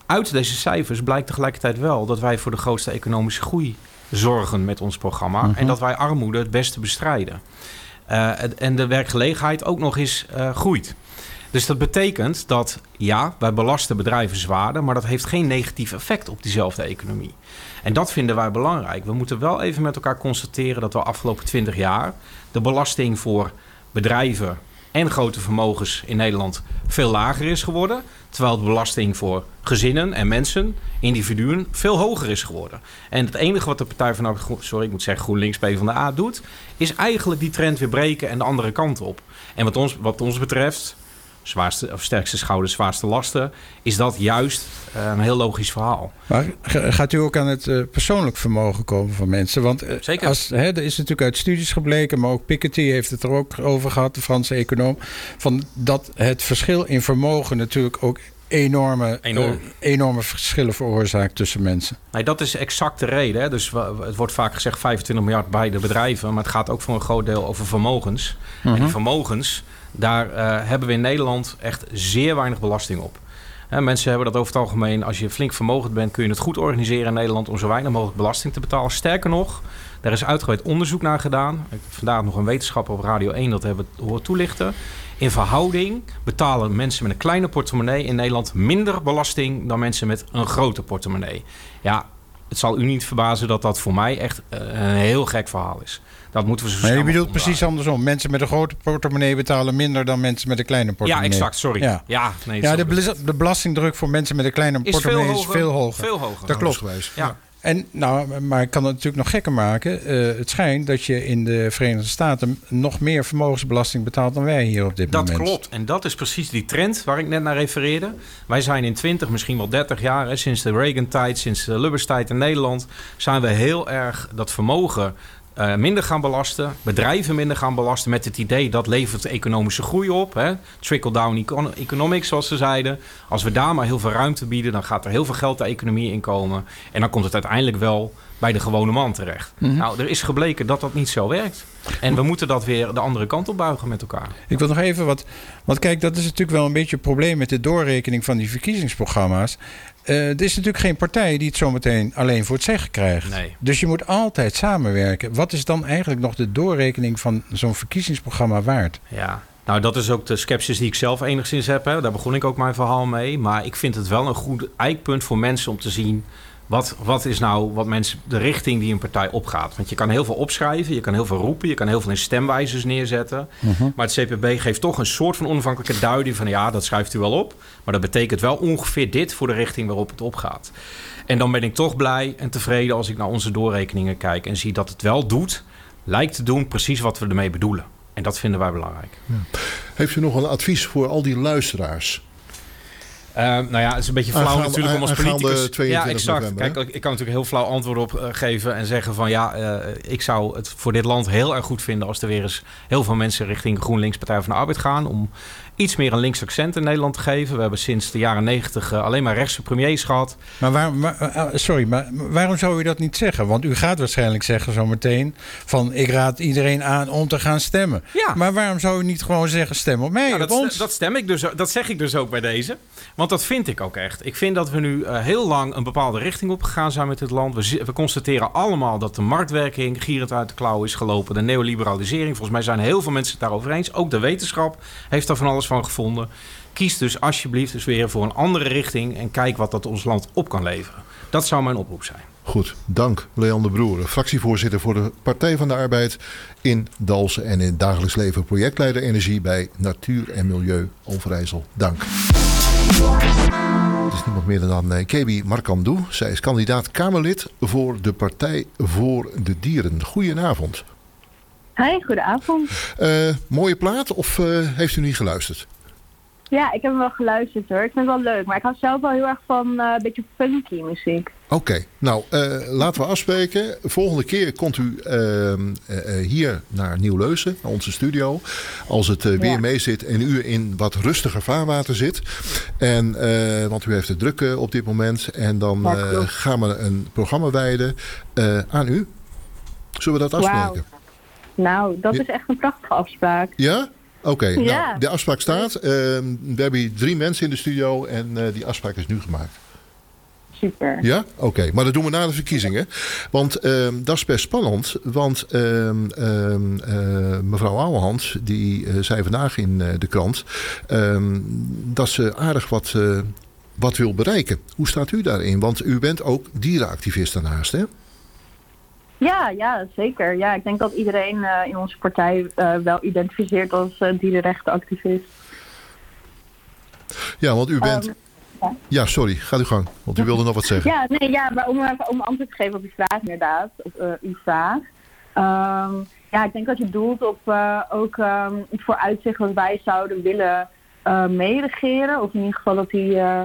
Uit deze cijfers blijkt tegelijkertijd wel dat wij voor de grootste economische groei zorgen met ons programma. Mm-hmm. En dat wij armoede het beste bestrijden. Uh, en de werkgelegenheid ook nog eens uh, groeit. Dus dat betekent dat, ja, wij belasten bedrijven zwaarder, maar dat heeft geen negatief effect op diezelfde economie. En dat vinden wij belangrijk. We moeten wel even met elkaar constateren dat we de afgelopen twintig jaar de belasting voor bedrijven en grote vermogens in Nederland veel lager is geworden. Terwijl de belasting voor gezinnen en mensen, individuen, veel hoger is geworden. En het enige wat de Partij van sorry, ik moet zeggen GroenLinks PvdA doet, is eigenlijk die trend weer breken en de andere kant op. En wat ons, wat ons betreft, zwaarste, of sterkste schouders, zwaarste lasten, is dat juist uh, een heel logisch verhaal. Maar gaat u ook aan het uh, persoonlijk vermogen komen van mensen? Want uh, Zeker. Als, hè, er is natuurlijk uit studies gebleken, maar ook Piketty heeft het er ook over gehad, de Franse econoom, van dat het verschil in vermogen natuurlijk ook enorme, Enorm. uh, enorme verschillen veroorzaakt tussen mensen. Nee, dat is exact de reden. Hè? Dus w- het wordt vaak gezegd vijfentwintig miljard bij de bedrijven, maar het gaat ook voor een groot deel over vermogens. Mm-hmm. En die vermogens, daar uh, hebben we in Nederland echt zeer weinig belasting op. Hè, mensen hebben dat over het algemeen. Als je flink vermogend bent, kun je het goed organiseren in Nederland om zo weinig mogelijk belasting te betalen. Sterker nog, daar is uitgebreid onderzoek naar gedaan. Ik heb vandaag nog een wetenschapper op Radio één dat hebben horen toelichten. In verhouding betalen mensen met een kleine portemonnee in Nederland minder belasting dan mensen met een grote portemonnee. Ja, het zal u niet verbazen dat dat voor mij echt een heel gek verhaal is. Dat moeten we zo maar je bedoelt omdraaien. Precies andersom. Mensen met een grote portemonnee betalen minder dan mensen met een kleine portemonnee. Ja, exact. Sorry. Ja, ja, nee, ja de, bel- de belastingdruk voor mensen met een kleine is portemonnee veel hoger, is veel hoger. Veel hoger. Dat klopt. Geweest. Ja. En, nou, maar ik kan het natuurlijk nog gekker maken. Uh, het schijnt dat je in de Verenigde Staten nog meer vermogensbelasting betaalt dan wij hier op dit dat moment. Dat klopt. En dat is precies die trend waar ik net naar refereerde. Wij zijn in twintig, misschien wel dertig jaar, hè, sinds de Reagan-tijd, sinds de Lubbers-tijd in Nederland, zijn we heel erg dat vermogen Uh, minder gaan belasten, bedrijven minder gaan belasten, met het idee dat levert economische groei op. Hè? Trickle-down econ- economics, zoals ze zeiden. Als we daar maar heel veel ruimte bieden, dan gaat er heel veel geld de economie in komen. En dan komt het uiteindelijk wel bij de gewone man terecht. Mm-hmm. Nou, er is gebleken dat dat niet zo werkt. En we moeten dat weer de andere kant op buigen met elkaar. Ik wil nog even wat... Want kijk, dat is natuurlijk wel een beetje het probleem met de doorrekening van die verkiezingsprogramma's. Uh, er is natuurlijk geen partij die het zometeen alleen voor het zeggen krijgt. Nee. Dus je moet altijd samenwerken. Wat is dan eigenlijk nog de doorrekening van zo'n verkiezingsprogramma waard? Ja, nou dat is ook de scepsis die ik zelf enigszins heb. Hè. Daar begon ik ook mijn verhaal mee. Maar ik vind het wel een goed eikpunt voor mensen om te zien, Wat, wat is nou wat mensen, de richting die een partij opgaat? Want je kan heel veel opschrijven, je kan heel veel roepen, je kan heel veel in stemwijzers neerzetten. Uh-huh. Maar het C P B geeft toch een soort van onafhankelijke duiding van ja, dat schrijft u wel op. Maar dat betekent wel ongeveer dit voor de richting waarop het opgaat. En dan ben ik toch blij en tevreden als ik naar onze doorrekeningen kijk en zie dat het wel doet, lijkt te doen precies wat we ermee bedoelen. En dat vinden wij belangrijk. Ja. Heeft u nog een advies voor al die luisteraars? Uh, nou ja, het is een beetje flauw aangaande, natuurlijk om als politicus. Ja, exact. November, kijk, ik kan natuurlijk heel flauw antwoord op uh, geven en zeggen van ja, uh, ik zou het voor dit land heel erg goed vinden als er weer eens heel veel mensen richting GroenLinks Partij van de Arbeid gaan om iets meer een links accent in Nederland te geven. We hebben sinds de jaren negentig uh, alleen maar rechtse premiers gehad. Maar, waar, maar sorry, maar waarom zou u dat niet zeggen? Want u gaat waarschijnlijk zeggen zometeen van ik raad iedereen aan om te gaan stemmen. Ja. Maar waarom zou u niet gewoon zeggen stem op mij? Nou, dat, ons? dat stem ik dus, dat zeg ik dus ook bij deze. Want dat vind ik ook echt. Ik vind dat we nu uh, heel lang een bepaalde richting opgegaan zijn met dit land. We, we constateren allemaal dat de marktwerking gierend uit de klauw is gelopen. De neoliberalisering. Volgens mij zijn heel veel mensen het daarover eens. Ook de wetenschap heeft daar van alles van gevonden. Kies dus alsjeblieft dus weer voor een andere richting. En kijk wat dat ons land op kan leveren. Dat zou mijn oproep zijn. Goed, dank Leander Broere, fractievoorzitter voor de Partij van de Arbeid in Dalfsen en in het dagelijks leven projectleider energie bij Natuur en Milieu Overijssel. Dank. Het is niemand meer dan Gaby Markandu. Zij is kandidaat Kamerlid voor de Partij voor de Dieren. Goedenavond. Hi, goedenavond. Uh, mooie plaat of uh, heeft u niet geluisterd? Ja, ik heb hem wel geluisterd hoor. Ik vind het wel leuk. Maar ik hou zelf wel heel erg van uh, een beetje funky muziek. Oké, okay, nou uh, laten we afspreken. Volgende keer komt u uh, uh, uh, hier naar Nieuw-Leuzen, naar onze studio. Als het uh, weer ja. mee zit en u in wat rustiger vaarwater zit. En, uh, want u heeft het druk uh, op dit moment. En dan uh, gaan we een programma wijden uh, aan u. Zullen we dat afspreken? Wow. Nou, dat ja. is echt een prachtige afspraak. Ja? Oké, okay, ja. nou, de afspraak staat. Uh, we hebben hier drie mensen in de studio en uh, die afspraak is nu gemaakt. Super. Ja? Oké, okay. Maar dat doen we na de verkiezingen. Want uh, dat is best spannend. Want uh, uh, uh, mevrouw Ouwehand, die uh, zei vandaag in uh, de krant... Uh, dat ze aardig wat, uh, wat wil bereiken. Hoe staat u daarin? Want u bent ook dierenactivist daarnaast, hè? Ja, ja, zeker. Ja, ik denk dat iedereen uh, in onze partij uh, wel identificeert als uh, dierenrechtenactivist. Ja, want u bent... Um, ja. ja, sorry. Gaat u gang. Want u wilde nog wat zeggen. Ja, nee, ja, maar om, om antwoord te geven op uw vraag inderdaad. Op uh, uw vraag. Um, ja, ik denk dat je doelt op uh, ook um, het vooruitzicht wat wij zouden willen uh, meeregeren. Of in ieder geval dat die uh,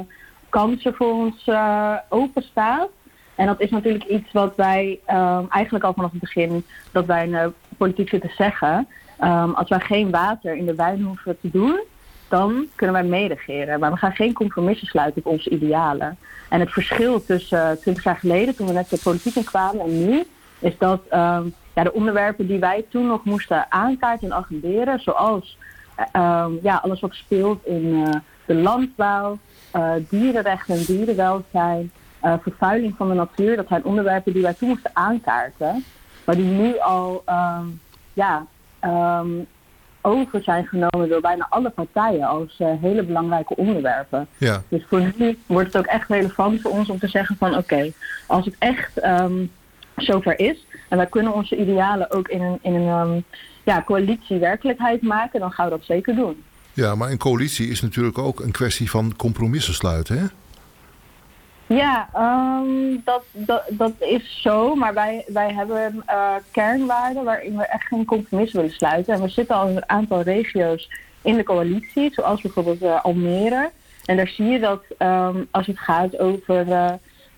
kansen voor ons uh, openstaan. En dat is natuurlijk iets wat wij um, eigenlijk al vanaf het begin, dat wij in de politiek zitten zeggen. Um, als wij geen water in de wijn hoeven te doen, dan kunnen wij meeregeren. Maar we gaan geen compromissen sluiten op onze idealen. En het verschil tussen twintig jaar geleden, toen we net de politiek in kwamen en nu, is dat um, ja, de onderwerpen die wij toen nog moesten aankaarten en agenderen, zoals um, ja, alles wat speelt in uh, de landbouw, uh, dierenrechten en dierenwelzijn, Uh, vervuiling van de natuur, dat zijn onderwerpen die wij toen moesten aankaarten, maar die nu al um, ja, um, over zijn genomen door bijna alle partijen als uh, hele belangrijke onderwerpen. Ja. Dus voor nu wordt het ook echt relevant voor ons om te zeggen van oké, okay, als het echt um, zover is en wij kunnen onze idealen ook in een, in een um, ja, coalitie werkelijkheid maken, dan gaan we dat zeker doen. Ja, maar een coalitie is natuurlijk ook een kwestie van compromissen sluiten, hè? Ja, um, dat, dat, dat is zo. Maar wij, wij hebben uh, kernwaarden waarin we echt geen compromis willen sluiten. En we zitten al in een aantal regio's in de coalitie, zoals bijvoorbeeld uh, Almere. En daar zie je dat um, als het gaat over uh,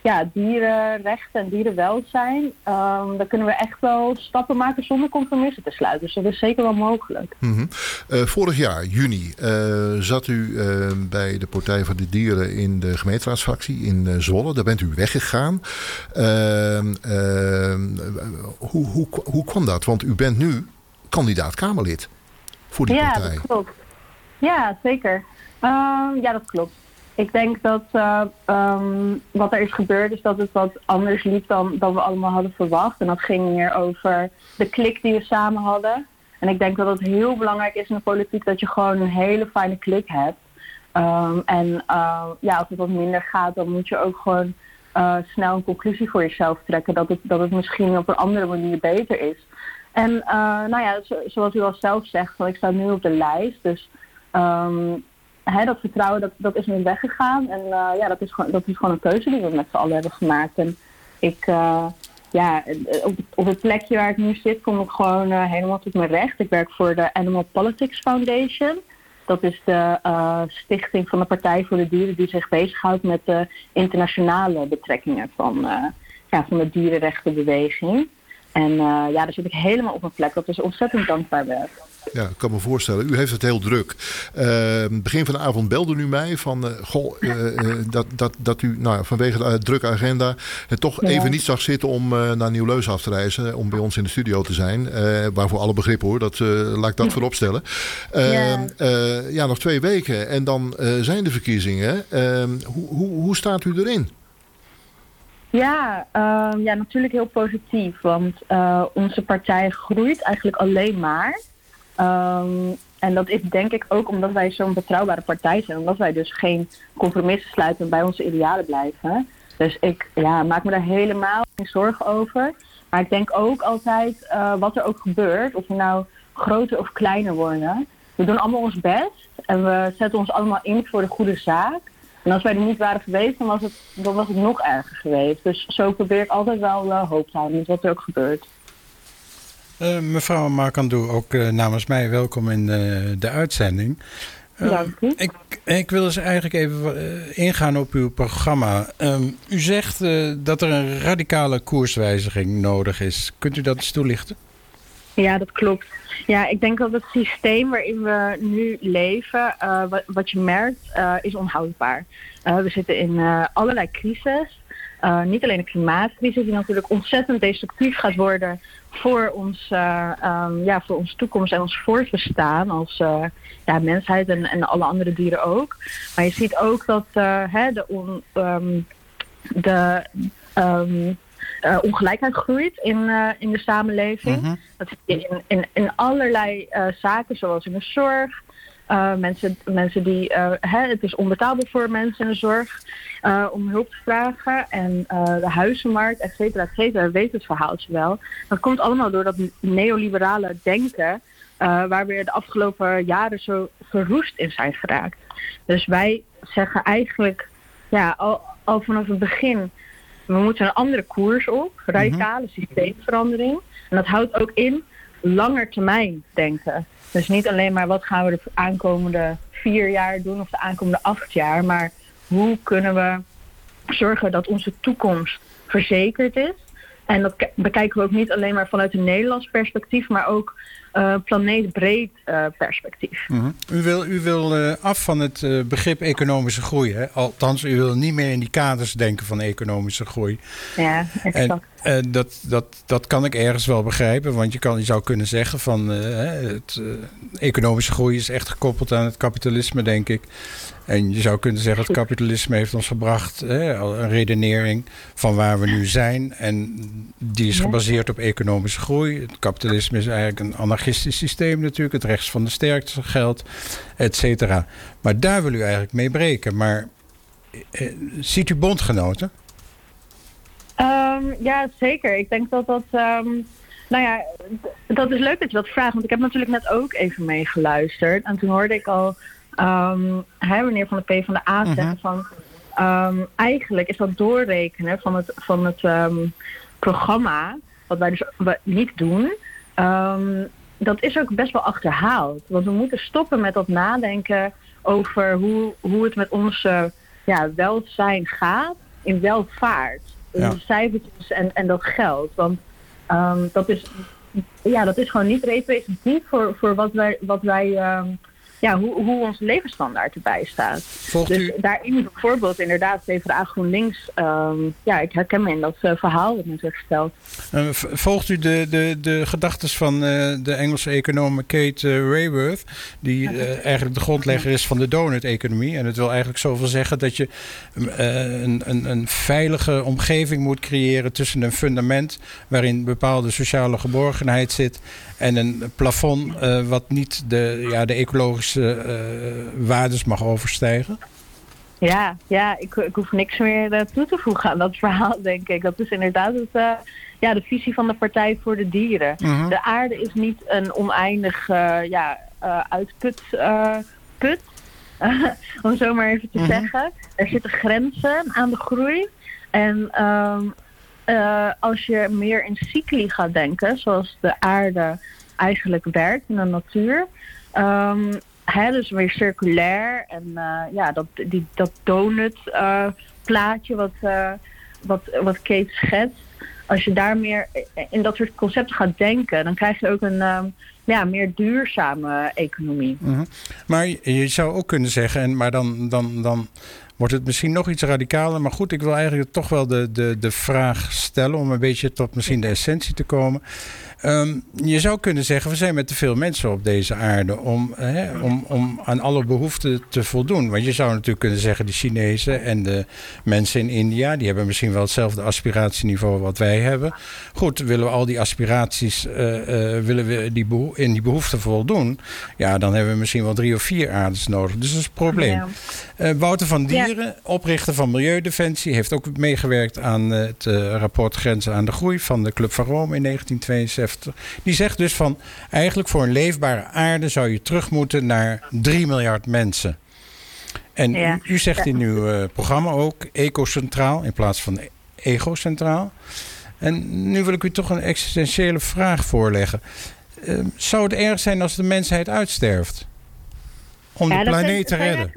ja, dierenrechten en dierenwelzijn, um, dan kunnen we echt wel stappen maken zonder compromissen te sluiten. Dus dat is zeker wel mogelijk. Mm-hmm. Uh, vorig jaar, juni, uh, zat u uh, bij de Partij voor de Dieren in de gemeenteraadsfractie in uh, Zwolle. Daar bent u weggegaan. Uh, uh, hoe, hoe, hoe kwam dat? Want u bent nu kandidaat Kamerlid voor die ja, partij. Ja, dat klopt. Ja, zeker. Uh, ja, dat klopt. Ik denk dat uh, um, wat er is gebeurd is dat het wat anders liep dan, dan we allemaal hadden verwacht. En dat ging meer over de klik die we samen hadden. En ik denk dat het heel belangrijk is in de politiek dat je gewoon een hele fijne klik hebt. Um, en uh, ja, als het wat minder gaat, dan moet je ook gewoon uh, snel een conclusie voor jezelf trekken. Dat het, dat het misschien op een andere manier beter is. En uh, nou ja, zo, zoals u al zelf zegt, van, ik sta nu op de lijst. Dus... Um, He, dat vertrouwen, dat, dat is nu weggegaan. En uh, ja, dat is, gewoon, dat is gewoon een keuze die we met z'n allen hebben gemaakt. En ik, uh, ja, op, op het plekje waar ik nu zit, kom ik gewoon uh, helemaal tot mijn recht. Ik werk voor de Animal Politics Foundation. Dat is de uh, stichting van de Partij voor de Dieren die zich bezighoudt met de internationale betrekkingen van, uh, ja, van de dierenrechtenbeweging. En uh, ja, daar zit ik helemaal op mijn plek. Dat is ontzettend dankbaar werk. Ja, ik kan me voorstellen. U heeft het heel druk. Uh, begin van de avond belde u mij van... Uh, goh, uh, dat, dat, dat u nou, vanwege de uh, drukke agenda... het toch ja. even niet zag zitten om uh, naar Nieuw-Leuzen af te reizen... om bij ons in de studio te zijn. Uh, waarvoor alle begrip hoor, dat, uh, laat ik dat ja. voorop stellen. Uh, ja. Uh, ja, nog twee weken en dan uh, zijn de verkiezingen. Uh, hoe, hoe, hoe staat u erin? Ja, uh, ja, natuurlijk heel positief. Want uh, onze partij groeit eigenlijk alleen maar... Um, en dat is denk ik ook omdat wij zo'n betrouwbare partij zijn. Omdat wij dus geen compromissen sluiten en bij onze idealen blijven. Dus ik ja, maak me daar helemaal geen zorgen over. Maar ik denk ook altijd uh, wat er ook gebeurt. Of we nou groter of kleiner worden. We doen allemaal ons best. En we zetten ons allemaal in voor de goede zaak. En als wij er niet waren geweest, dan was het, dan was het nog erger geweest. Dus zo probeer ik altijd wel uh, hoop te houden met wat er ook gebeurt. Uh, mevrouw Markandu, ook uh, namens mij welkom in uh, de uitzending. Uh, Dank u. Ik, ik wil eens eigenlijk even uh, ingaan op uw programma. Uh, u zegt uh, dat er een radicale koerswijziging nodig is. Kunt u dat eens toelichten? Ja, dat klopt. Ja, ik denk dat het systeem waarin we nu leven, uh, wat, wat je merkt, uh, is onhoudbaar. Uh, we zitten in uh, allerlei crises. Uh, niet alleen de klimaatcrisis, die natuurlijk ontzettend destructief gaat worden voor ons, uh, um, ja, voor onze toekomst en ons voortbestaan als uh, ja, mensheid en, en alle andere dieren ook. Maar je ziet ook dat uh, hè, de, on, um, de um, uh, ongelijkheid groeit in, uh, in de samenleving. Mm-hmm. Dat zie je in, in, in allerlei uh, zaken, zoals in de zorg. Uh, mensen, mensen die, uh, hè, het is onbetaalbaar voor mensen in de zorg uh, om hulp te vragen. En uh, de huizenmarkt, et cetera, et cetera, weet het verhaaltje wel. Dat komt allemaal door dat neoliberale denken uh, waar we de afgelopen jaren zo verroest in zijn geraakt. Dus wij zeggen eigenlijk ja, al, al vanaf het begin, we moeten een andere koers op, radicale mm-hmm. systeemverandering. En dat houdt ook in langer termijn denken. Dus niet alleen maar wat gaan we de aankomende vier jaar doen of de aankomende acht jaar. Maar hoe kunnen we zorgen dat onze toekomst verzekerd is. En dat bekijken we ook niet alleen maar vanuit een Nederlands perspectief. Maar ook uh, planeetbreed uh, perspectief. Mm-hmm. U wil, u wil uh, af van het uh, begrip economische groei. Hè? Althans, u wil niet meer in die kaders denken van economische groei. Ja, exact. En, uh, dat, dat, dat kan ik ergens wel begrijpen. Want je, kan, je zou kunnen zeggen van uh, het, uh, economische groei is echt gekoppeld aan het kapitalisme, denk ik. En je zou kunnen zeggen, het kapitalisme heeft ons gebracht, hè, een redenering van waar we nu zijn. En die is gebaseerd op economische groei. Het kapitalisme is eigenlijk een anarchistisch systeem natuurlijk. Het rechts van de sterkste geldt, et cetera. Maar daar wil u eigenlijk mee breken. Maar eh, ziet u bondgenoten? Um, ja, zeker. Ik denk dat dat... Um... Nou ja, dat is leuk dat je dat vraagt. Want ik heb natuurlijk net ook even meegeluisterd. En toen hoorde ik al... Um, hij, meneer van de PvdA zeggen van um, eigenlijk is dat doorrekenen van het, van het um, programma, wat wij dus niet doen, um, dat is ook best wel achterhaald. Want we moeten stoppen met dat nadenken over hoe, hoe het met onze ja, welzijn gaat in welvaart. In ja. de cijfertjes en, en dat geld. Want um, dat, is, ja, dat is gewoon niet representatief voor, voor wat wij... Wat wij um, Ja, hoe, hoe onze levensstandaard erbij staat. Volgt dus u... daarin bijvoorbeeld inderdaad PvdA GroenLinks. Um, ja, ik herken me in dat uh, verhaal dat net werd gesteld. Uh, volgt u de, de, de gedachten van uh, de Engelse econoom Kate uh, Raworth... die uh, eigenlijk de grondlegger is van de donut-economie. En het wil eigenlijk zoveel zeggen dat je uh, een, een, een veilige omgeving moet creëren... tussen een fundament waarin bepaalde sociale geborgenheid zit... en een plafond uh, wat niet de, ja, de ecologische... Uh, waardes mag overstijgen? Ja, ja ik, ik hoef niks meer uh, toe te voegen aan dat verhaal, denk ik. Dat is inderdaad het, uh, ja, de visie van de Partij voor de Dieren. Uh-huh. De aarde is niet een oneindig uh, ja, uh, uitput, uh, put, om zo maar even te uh-huh. zeggen. Er zitten grenzen aan de groei. En um, uh, als je meer in cycli gaat denken, zoals de aarde eigenlijk werkt in de natuur... Um, He, dus weer circulair en uh, ja, dat, die, dat donut uh, plaatje wat, uh, wat, wat Kate schetst, als je daar meer in dat soort concepten gaat denken, dan krijg je ook een um, ja, meer duurzame economie. Uh-huh. Maar je zou ook kunnen zeggen, en, maar dan, dan, dan wordt het misschien nog iets radicaler. Maar goed, ik wil eigenlijk toch wel de, de, de vraag stellen om een beetje tot misschien de essentie te komen. Um, je zou kunnen zeggen, we zijn met te veel mensen op deze aarde om, hè, om, om aan alle behoeften te voldoen. Want je zou natuurlijk kunnen zeggen, de Chinezen en de mensen in India, die hebben misschien wel hetzelfde aspiratieniveau wat wij hebben. Goed, willen we al die aspiraties, uh, uh, willen we die beho- in die behoeften voldoen, ja, dan hebben we misschien wel drie of vier aardes nodig. Dus dat is een probleem. Uh, Wouter van Dieren, oprichter van Milieudefensie, heeft ook meegewerkt aan het uh, rapport Grenzen aan de Groei van de Club van Rome in negentien tweeënzeventig. Die zegt dus van, eigenlijk voor een leefbare aarde zou je terug moeten naar drie miljard mensen. En ja. u, u zegt in uw uh, programma ook ecocentraal in plaats van egocentraal. En nu wil ik u toch een existentiële vraag voorleggen. Uh, zou het erg zijn als de mensheid uitsterft? Om ja, de planeet zijn, te redden?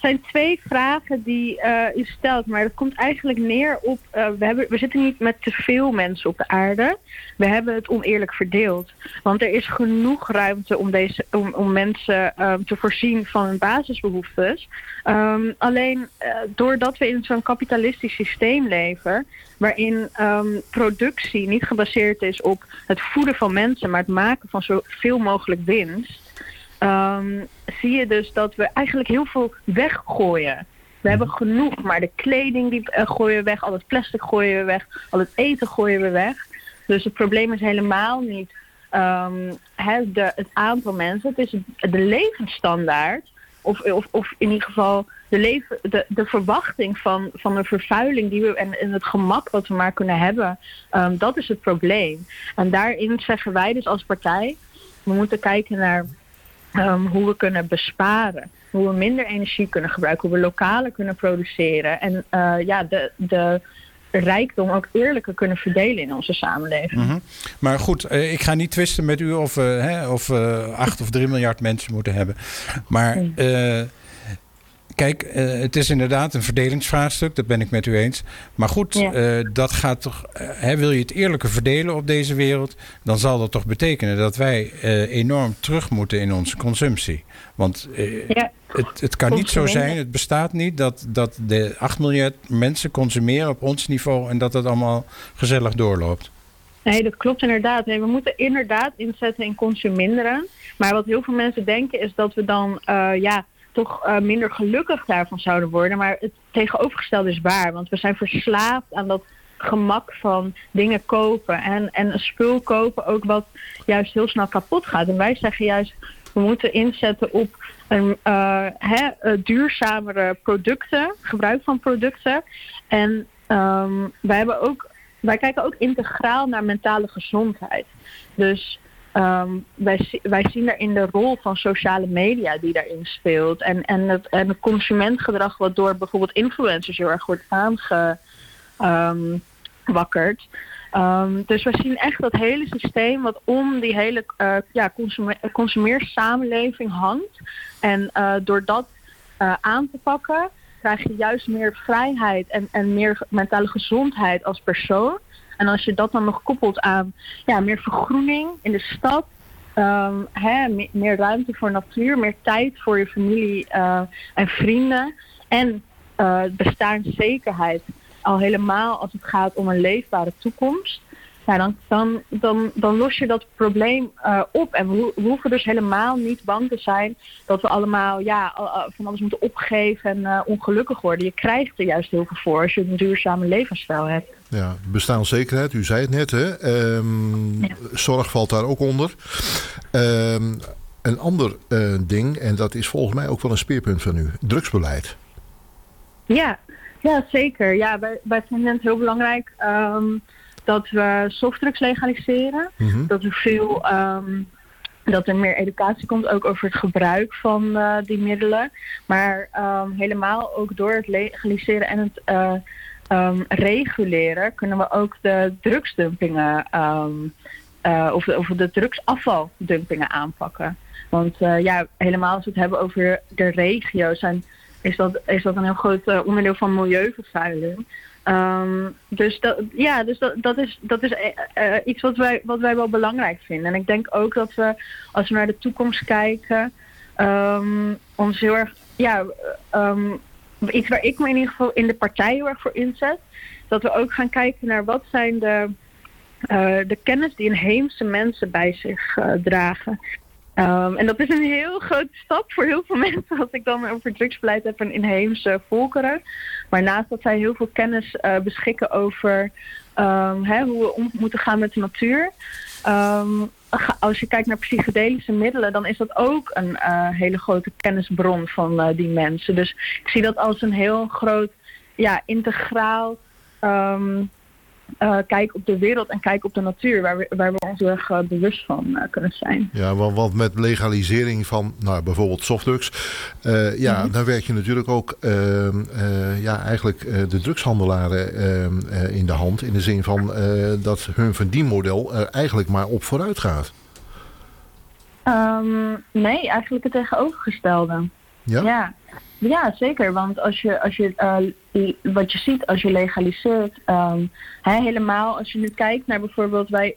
Het zijn twee vragen die uh, u stelt, maar dat komt eigenlijk neer op... Uh, we, hebben, we zitten niet met te veel mensen op de aarde. We hebben het oneerlijk verdeeld. Want er is genoeg ruimte om, deze, om, om mensen um, te voorzien van hun basisbehoeftes. Um, alleen uh, doordat we in zo'n kapitalistisch systeem leven... waarin um, productie niet gebaseerd is op het voeden van mensen... maar het maken van zoveel mogelijk winst... Um, zie je dus dat we eigenlijk heel veel weggooien. We hebben genoeg, maar de kleding die uh, gooien we weg, al het plastic gooien we weg, al het eten gooien we weg. Dus het probleem is helemaal niet um, he, de, het aantal mensen, het is de levensstandaard. Of, of, of in ieder geval de, leven, de, de verwachting van, van de vervuiling die we en, en het gemak wat we maar kunnen hebben. Um, dat is het probleem. En daarin zeggen wij dus als partij, we moeten kijken naar... Um, hoe we kunnen besparen, hoe we minder energie kunnen gebruiken, hoe we lokaler kunnen produceren en uh, ja, de, de rijkdom ook eerlijker kunnen verdelen in onze samenleving. Mm-hmm. Maar goed, uh, ik ga niet twisten met u of we uh, hè, of, uh, acht of drie miljard mensen moeten hebben. Maar uh, kijk, uh, het is inderdaad een verdelingsvraagstuk, dat ben ik met u eens. Maar goed, ja. uh, dat gaat toch. Uh, hè, wil je het eerlijker verdelen op deze wereld, dan zal dat toch betekenen dat wij uh, enorm terug moeten in onze consumptie. Want uh, ja. het, het kan niet zo zijn, het bestaat niet dat, dat de acht miljard mensen consumeren op ons niveau en dat dat allemaal gezellig doorloopt. Nee, dat klopt inderdaad. Nee, we moeten inderdaad inzetten in consuminderen. Maar wat heel veel mensen denken is dat we dan uh, ja. toch uh, minder gelukkig daarvan zouden worden. Maar het tegenovergestelde is waar. Want we zijn verslaafd aan dat gemak van dingen kopen. En, en een spul kopen ook wat juist heel snel kapot gaat. En wij zeggen juist, we moeten inzetten op een, uh, hè, duurzamere producten. Gebruik van producten. En um, wij, hebben ook, wij kijken ook integraal naar mentale gezondheid. Dus... Um, wij, wij zien daarin de rol van sociale media die daarin speelt. En, en, het, en het consumentgedrag wat door bijvoorbeeld influencers heel erg wordt aangewakkerd. Um, dus wij zien echt dat hele systeem wat om die hele uh, ja, consume- consumeerssamenleving hangt. En uh, door dat uh, aan te pakken krijg je juist meer vrijheid en, en meer mentale gezondheid als persoon. En als je dat dan nog koppelt aan ja, meer vergroening in de stad, um, hè, meer, meer ruimte voor natuur, meer tijd voor je familie uh, en vrienden en uh, bestaanszekerheid, al helemaal als het gaat om een leefbare toekomst, ja, dan, dan, dan, dan los je dat probleem uh, op. En we, we hoeven dus helemaal niet bang te zijn dat we allemaal ja, uh, van alles moeten opgeven en uh, ongelukkig worden. Je krijgt er juist heel veel voor als je een duurzame levensstijl hebt. Ja, bestaanszekerheid, u zei het net, hè? Um, ja. Zorg valt daar ook onder. Um, een ander uh, ding, en dat is volgens mij ook wel een speerpunt van u, drugsbeleid. Ja, ja zeker. Ja, wij, wij vinden het heel belangrijk um, dat we softdrugs legaliseren. Mm-hmm. Dat er veel, um, dat er meer educatie komt, ook over het gebruik van uh, die middelen. Maar um, helemaal ook door het legaliseren en het... Uh, Um, reguleren kunnen we ook de drugsdumpingen um, uh, of, of de drugsafvaldumpingen aanpakken. Want uh, ja, helemaal als we het hebben over de regio zijn is dat, is dat een heel groot uh, onderdeel van milieuvervuiling. Um, dus dat, ja, dus dat, dat is, dat is uh, uh, iets wat wij, wat wij wel belangrijk vinden. En ik denk ook dat we, als we naar de toekomst kijken, um, ons heel erg, ja, um, iets waar ik me in ieder geval in de partij heel erg voor inzet, dat we ook gaan kijken naar wat zijn de, uh, de kennis die inheemse mensen bij zich uh, dragen. Um, en dat is een heel grote stap voor heel veel mensen als ik dan over drugsbeleid heb en inheemse volkeren. Maar naast dat zij heel veel kennis uh, beschikken over um, hè, hoe we om moeten gaan met de natuur. Um, als je kijkt naar psychedelische middelen, dan is dat ook een uh, hele grote kennisbron van uh, die mensen. Dus ik zie dat als een heel groot, ja, integraal um, Uh, kijk op de wereld en kijk op de natuur, waar we, waar we ons erg uh, bewust van uh, kunnen zijn. Ja, want, want met legalisering van nou, bijvoorbeeld softdrugs, uh, ja, mm-hmm. dan werk je natuurlijk ook uh, uh, ja, eigenlijk uh, de drugshandelaren uh, uh, in de hand, in de zin van uh, dat hun verdienmodel er eigenlijk maar op vooruit gaat. Um, nee, eigenlijk het tegenovergestelde. Ja? Ja. Ja, zeker. Want als je, als je uh, wat je ziet als je legaliseert, um, hè, helemaal als je nu kijkt naar bijvoorbeeld wij,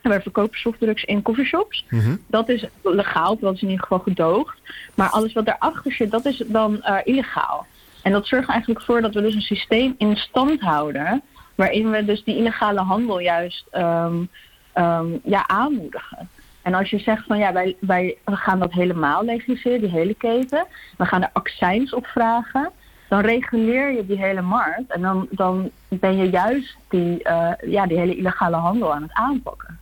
wij verkopen softdrugs in coffeeshops. Mm-hmm. Dat is legaal, dat is in ieder geval gedoogd. Maar alles wat daarachter zit, dat is dan uh, illegaal. En dat zorgt eigenlijk voor dat we dus een systeem in stand houden, waarin we dus die illegale handel juist um, um, ja, aanmoedigen. En als je zegt van ja, wij, wij we gaan dat helemaal legaliseren, die hele keten. We gaan er accijns op vragen. Dan reguleer je die hele markt. En dan, dan ben je juist die, uh, ja, die hele illegale handel aan het aanpakken.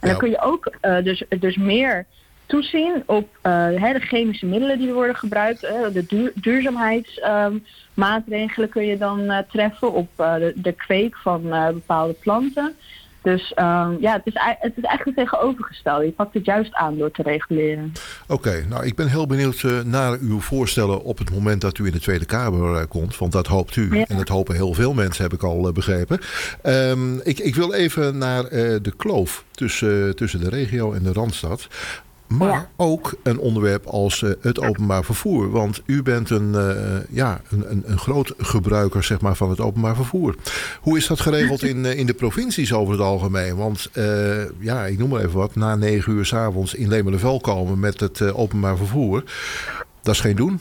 En dan kun je ook uh, dus, dus meer toezien op uh, de chemische middelen die worden gebruikt. Uh, de duur, duurzaamheidsmaatregelen um, kun je dan uh, treffen op uh, de, de kweek van uh, bepaalde planten. Dus um, ja, het is, het is eigenlijk tegenovergesteld. Je pakt het juist aan door te reguleren. Oké, okay, nou ik ben heel benieuwd uh, naar uw voorstellen op het moment dat u in de Tweede Kamer uh, komt. Want dat hoopt u. Ja. En dat hopen heel veel mensen, heb ik al uh, begrepen. Um, ik, ik wil even naar uh, de kloof tussen, uh, tussen de regio en de Randstad. Maar ja. ook een onderwerp als uh, het openbaar vervoer. Want u bent een, uh, ja, een, een groot gebruiker zeg maar, van het openbaar vervoer. Hoe is dat geregeld in, uh, in de provincies over het algemeen? Want uh, ja, ik noem maar even wat. Na negen uur 's avonds in Lemelerveld komen met het uh, openbaar vervoer. Dat is geen doen.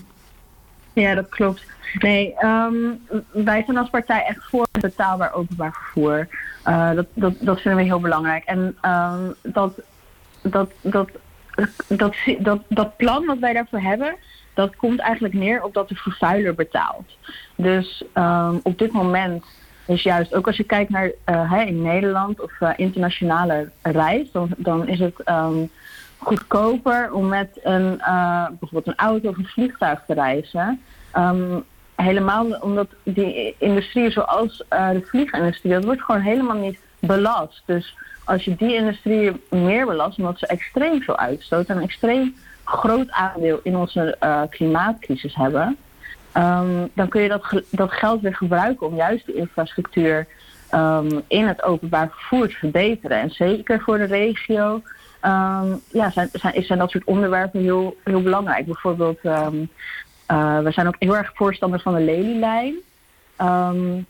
Ja, dat klopt. Nee, um, wij zijn als partij echt voor betaalbaar openbaar vervoer. Uh, dat, dat, dat vinden we heel belangrijk. En um, dat... dat, dat Dat, dat, dat plan wat wij daarvoor hebben, dat komt eigenlijk neer op dat de vervuiler betaalt. Dus um, op dit moment is juist, ook als je kijkt naar uh, hey, in Nederland of uh, internationale reis, dan, dan is het um, goedkoper om met een, uh, bijvoorbeeld een auto of een vliegtuig te reizen. Um, helemaal omdat die industrie zoals uh, de vliegindustrie, dat wordt gewoon helemaal niet belast. Dus als je die industrie meer belast, omdat ze extreem veel uitstoten en een extreem groot aandeel in onze uh, klimaatcrisis hebben, um, dan kun je dat, ge- dat geld weer gebruiken om juist de infrastructuur um, in het openbaar vervoer te verbeteren. En zeker voor de regio um, ja, zijn, zijn, zijn dat soort onderwerpen heel, heel belangrijk. Bijvoorbeeld, um, uh, we zijn ook heel erg voorstander van de Lelylijn. Um,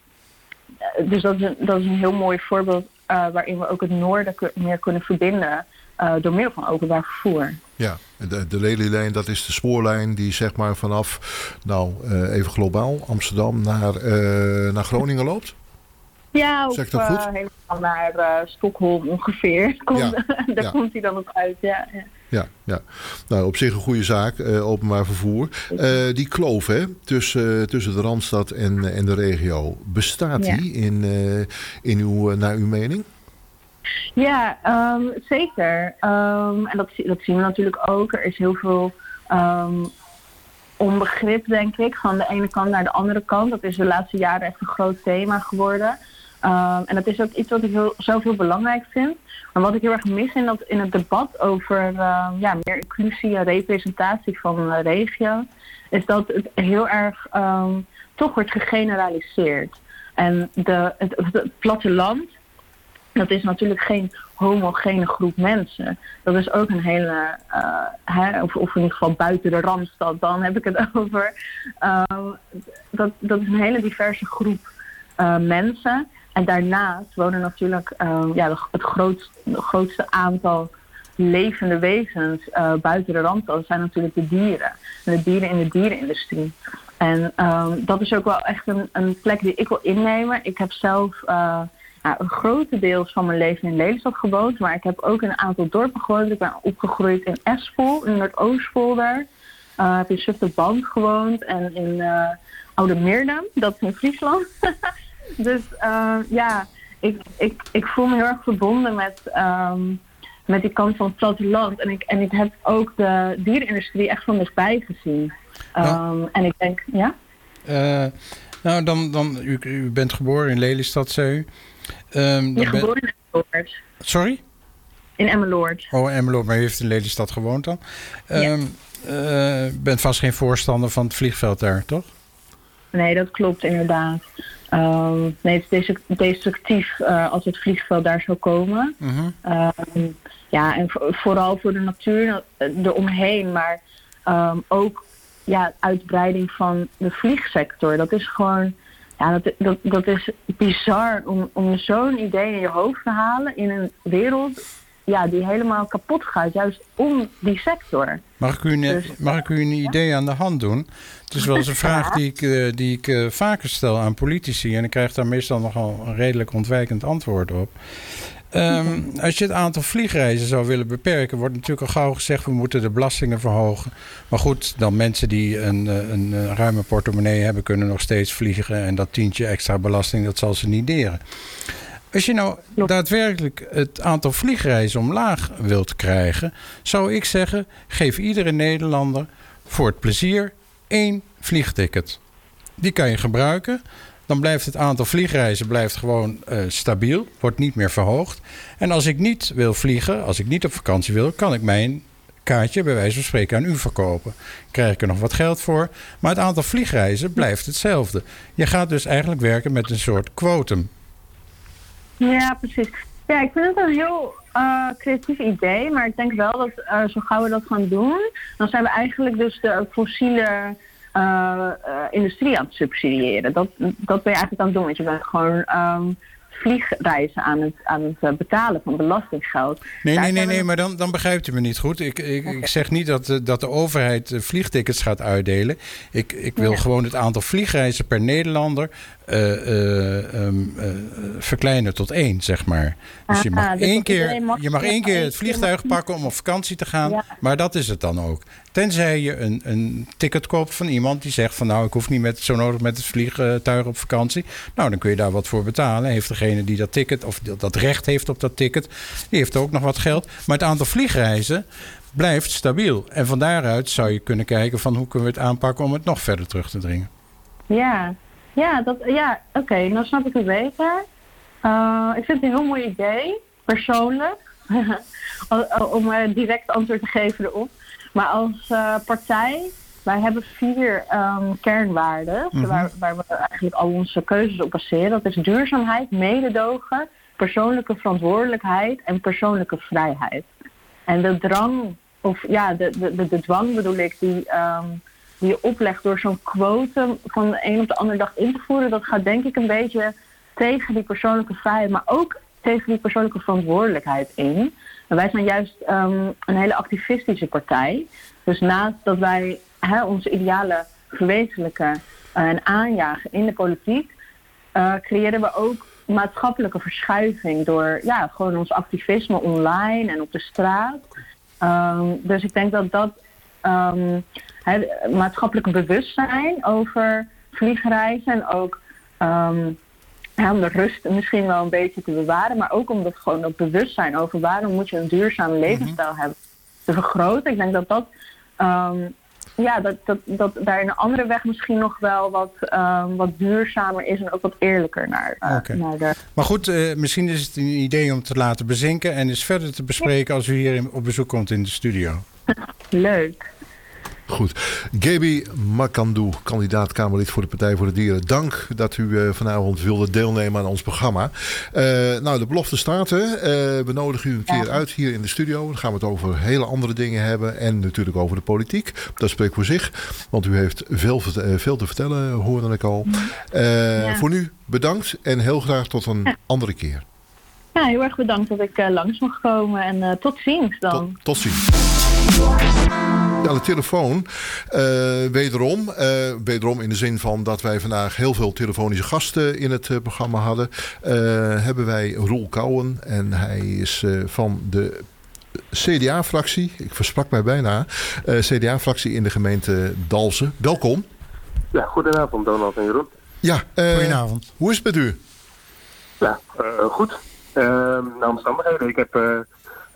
dus dat is, een, dat is een heel mooi voorbeeld. Uh, waarin we ook het noorden k- meer kunnen verbinden uh, door middel van openbaar vervoer. Ja, de, de Lelylijn, dat is de spoorlijn die zeg maar vanaf, nou uh, even globaal, Amsterdam naar, uh, naar Groningen loopt? Ja, of uh, helemaal naar uh, Stockholm ongeveer. Komt, ja, daar ja. komt hij dan op uit, ja. ja. Ja, ja, nou op zich een goede zaak, uh, openbaar vervoer. Uh, die kloof hè, tussen, uh, tussen de Randstad en, uh, en de regio, bestaat ja. die in, uh, in uw, uh, naar uw mening? Ja, um, zeker. Um, en dat, dat zien we natuurlijk ook. Er is heel veel um, onbegrip, denk ik, van de ene kant naar de andere kant. Dat is de laatste jaren echt een groot thema geworden. Um, en dat is ook iets wat ik heel, zelf heel belangrijk vind. Maar wat ik heel erg mis in, dat, in het debat over uh, ja, meer inclusie en representatie van de regio, is dat het heel erg um, toch wordt gegeneraliseerd. En de, het, het platteland dat is natuurlijk geen homogene groep mensen. Dat is ook een hele, uh, hè, of, of in ieder geval buiten de Randstad, dan heb ik het over. Uh, dat, dat is een hele diverse groep uh, mensen. En daarnaast wonen natuurlijk uh, ja, het grootst, het grootste aantal levende wezens uh, buiten de Randstad. Dat zijn natuurlijk de dieren. En de dieren in de dierenindustrie. En uh, dat is ook wel echt een, een plek die ik wil innemen. Ik heb zelf... Uh, Nou, een grote deel van mijn leven in Lelystad gewoond. Maar ik heb ook in een aantal dorpen gewoond. Ik ben opgegroeid in Espel, in Noordoostpolder. Uh, heb in Sufterband gewoond en in uh, Oude Meerdem. Dat is in Friesland. Dus uh, ja, ik, ik, ik voel me heel erg verbonden met, um, met die kant van het platteland. En ik, en ik heb ook de dierenindustrie echt van dichtbij gezien. Um, nou. En ik denk, ja? Uh, nou, dan, dan u, u bent geboren in Lelystad, zei u. Um, ben... geboren in Emmeloord. Sorry? In Emmeloord. Oh, Emmeloord, maar u heeft in Lelystad gewoond dan. U um, yes. uh, bent vast geen voorstander van het vliegveld daar, toch? Nee, dat klopt inderdaad. Um, nee, het is destructief uh, als het vliegveld daar zou komen. Uh-huh. Um, ja, en vooral voor de natuur eromheen, maar um, ook ja, uitbreiding van de vliegsector. Dat is gewoon... Ja, dat, dat, dat is bizar om, om zo'n idee in je hoofd te halen in een wereld ja, die helemaal kapot gaat, juist om die sector. Mag ik u een, dus, mag ik u een idee ja? aan de hand doen? Het is wel eens een vraag die ik, die ik vaker stel aan politici en ik krijg daar meestal nogal een redelijk ontwijkend antwoord op. Um, als je het aantal vliegreizen zou willen beperken, wordt natuurlijk al gauw gezegd, we moeten de belastingen verhogen. Maar goed, dan mensen die een, een, een ruime portemonnee hebben, kunnen nog steeds vliegen. En dat tientje extra belasting, dat zal ze niet deren. Als je nou daadwerkelijk het aantal vliegreizen omlaag wilt krijgen, zou ik zeggen, geef iedere Nederlander voor het plezier één vliegticket. Die kan je gebruiken. Dan blijft het aantal vliegreizen blijft gewoon uh, stabiel. Wordt niet meer verhoogd. En als ik niet wil vliegen, als ik niet op vakantie wil... kan ik mijn kaartje bij wijze van spreken aan u verkopen. Krijg ik er nog wat geld voor. Maar het aantal vliegreizen blijft hetzelfde. Je gaat dus eigenlijk werken met een soort quotum. Ja, precies. Ja, ik vind het een heel uh, creatief idee. Maar ik denk wel dat uh, zo gauw we dat gaan doen... dan zijn we eigenlijk dus de fossiele... Uh, uh, industrie aan het subsidiëren. Dat, dat ben je eigenlijk aan het doen. Want je bent gewoon um, vliegreizen aan het, aan het uh, betalen van belastinggeld. Nee, Daar nee, nee, we... nee, maar dan, dan begrijpt u me niet goed. Ik, ik, okay. ik zeg niet dat, uh, dat de overheid vliegtickets gaat uitdelen. Ik, ik wil ja. gewoon het aantal vliegreizen per Nederlander uh, uh, um, uh, verkleinen tot één, zeg maar. Dus je mag, Aha, dus één, keer, mag... Je mag één keer het vliegtuig pakken om op vakantie te gaan. Ja. Maar dat is het dan ook. Tenzij je een, een ticket koopt van iemand die zegt van nou, ik hoef niet met, zo nodig met het vliegtuig op vakantie. Nou, dan kun je daar wat voor betalen. Heeft degene die dat ticket of dat recht heeft op dat ticket, die heeft ook nog wat geld. Maar het aantal vliegreizen blijft stabiel. En van daaruit zou je kunnen kijken van hoe kunnen we het aanpakken om het nog verder terug te dringen. Ja, ja, dat, ja oké, okay, nou snap ik het beter. Uh, ik vind het een heel mooi idee, persoonlijk, om uh, direct antwoord te geven erop. Maar als uh, partij, wij hebben vier um, kernwaarden mm-hmm. waar, waar we eigenlijk al onze keuzes op baseren. Dat is duurzaamheid, mededogen, persoonlijke verantwoordelijkheid en persoonlijke vrijheid. En de drang, of ja, de, de, de, de dwang bedoel ik, die, um, die je oplegt door zo'n quotum van de een op de andere dag in te voeren, dat gaat denk ik een beetje tegen die persoonlijke vrijheid, maar ook tegen die persoonlijke verantwoordelijkheid in. En wij zijn juist um, een hele activistische partij. Dus naast dat wij hè, onze idealen verwezenlijken uh, en aanjagen in de politiek, uh, creëren we ook maatschappelijke verschuiving door ja, gewoon ons activisme online en op de straat. Um, dus ik denk dat dat um, hè, maatschappelijk bewustzijn over vliegreizen en ook... Um, Ja, om de rust misschien wel een beetje te bewaren, maar ook om dat, gewoon dat bewustzijn over waarom moet je een duurzame levensstijl mm-hmm. hebben te vergroten. Ik denk dat dat, um, ja, dat, dat, dat daar in een andere weg misschien nog wel wat, um, wat duurzamer is en ook wat eerlijker naar, uh, okay. naar de... Maar goed, uh, misschien is het een idee om te laten bezinken en is verder te bespreken als u hier op bezoek komt in de studio. Leuk. Goed. Gaby Markandu, kandidaat Kamerlid voor de Partij voor de Dieren. Dank dat u uh, vanavond wilde deelnemen aan ons programma. Uh, nou, de belofte staat. Hè? Uh, we nodigen u een keer ja. uit hier in de studio. Dan gaan we het over hele andere dingen hebben. En natuurlijk over de politiek. Dat spreekt voor zich. Want u heeft veel, uh, veel te vertellen, hoorde ik al. Uh, ja. Voor nu bedankt. En heel graag tot een ja. andere keer. Ja, heel erg bedankt dat ik uh, langs mag komen. En uh, tot ziens dan. Tot, tot ziens. Ja, de telefoon. Uh, wederom. Uh, wederom in de zin van dat wij vandaag heel veel telefonische gasten in het uh, programma hadden. Uh, hebben wij Roel Kouwen. En hij is uh, van de C D A-fractie. Ik versprak mij bijna. Uh, C D A-fractie in de gemeente Dalfsen. Welkom. Ja, goedenavond Donald en Jeroen. Ja, uh, goedenavond. Hoe is het met u? Ja, uh, goed. Uh, naar omstandigheden. Ik heb... Uh...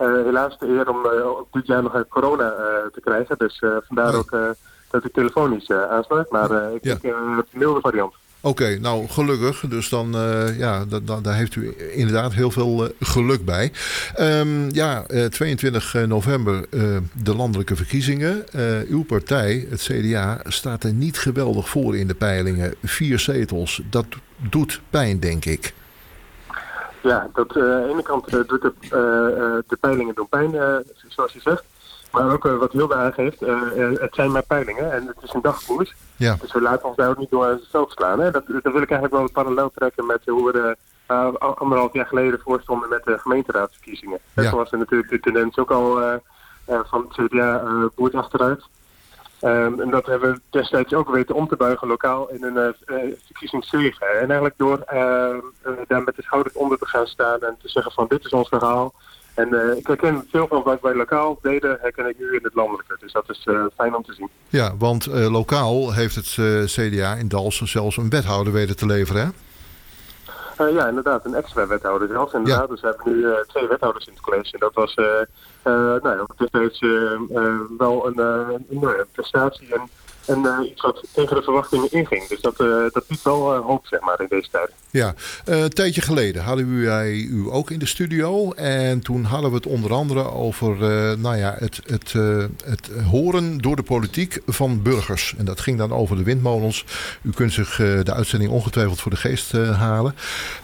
Uh, helaas de eer om uh, dit jaar nog uit corona uh, te krijgen. Dus uh, vandaar nee. ook uh, dat ik telefonisch uh, aansluit. Maar uh, ik heb ja. uh, een milde variant. Oké, okay, nou gelukkig. Dus dan, uh, ja, da, da, daar heeft u inderdaad heel veel uh, geluk bij. Um, ja, uh, tweeëntwintig november uh, de landelijke verkiezingen. Uh, uw partij, het C D A, staat er niet geweldig voor in de peilingen. Vier zetels, dat doet pijn, denk ik. Ja, dat, uh, aan de ene kant uh, doet de, uh, de peilingen doen pijn, uh, zoals je zegt. Maar ook uh, wat Hilde aangeeft, uh, uh, het zijn maar peilingen en het is een dagkoers. Ja. Dus we laten ons daar ook niet door zelf slaan. Hè? Dat, dat wil ik eigenlijk wel parallel trekken met hoe we er uh, anderhalf jaar geleden voorstonden met de gemeenteraadsverkiezingen. Ja. En zoals er natuurlijk de tendens ook al uh, uh, van het C D A uh, boert achteruit. Um, en dat hebben we destijds ook weten om te buigen lokaal in een uh, verkiezingszege. En eigenlijk door uh, uh, daar met de schouders onder te gaan staan en te zeggen van dit is ons verhaal. En uh, ik herken veel van wat wij lokaal deden, herken ik nu in het landelijke. Dus dat is uh, fijn om te zien. Ja, want uh, lokaal heeft het uh, C D A in Dalfsen zelfs een wethouder weten te leveren, hè? Uh, ja, inderdaad. Een extra wethouder zelfs. Inderdaad. Ja. Dus we hebben nu uh, twee wethouders in het college. En dat was uh, uh, nou ja, het is, uh, uh, wel een, uh, een uh, prestatie en, en uh, iets wat tegen de verwachtingen inging. Dus dat, uh, dat biedt wel uh, hoop, zeg maar, in deze tijd. Ja, uh, een tijdje geleden hadden wij u ook in de studio. En toen hadden we het onder andere over uh, nou ja, het, het, uh, het horen door de politiek van burgers. En dat ging dan over de windmolens. U kunt zich uh, de uitzending ongetwijfeld voor de geest uh, halen.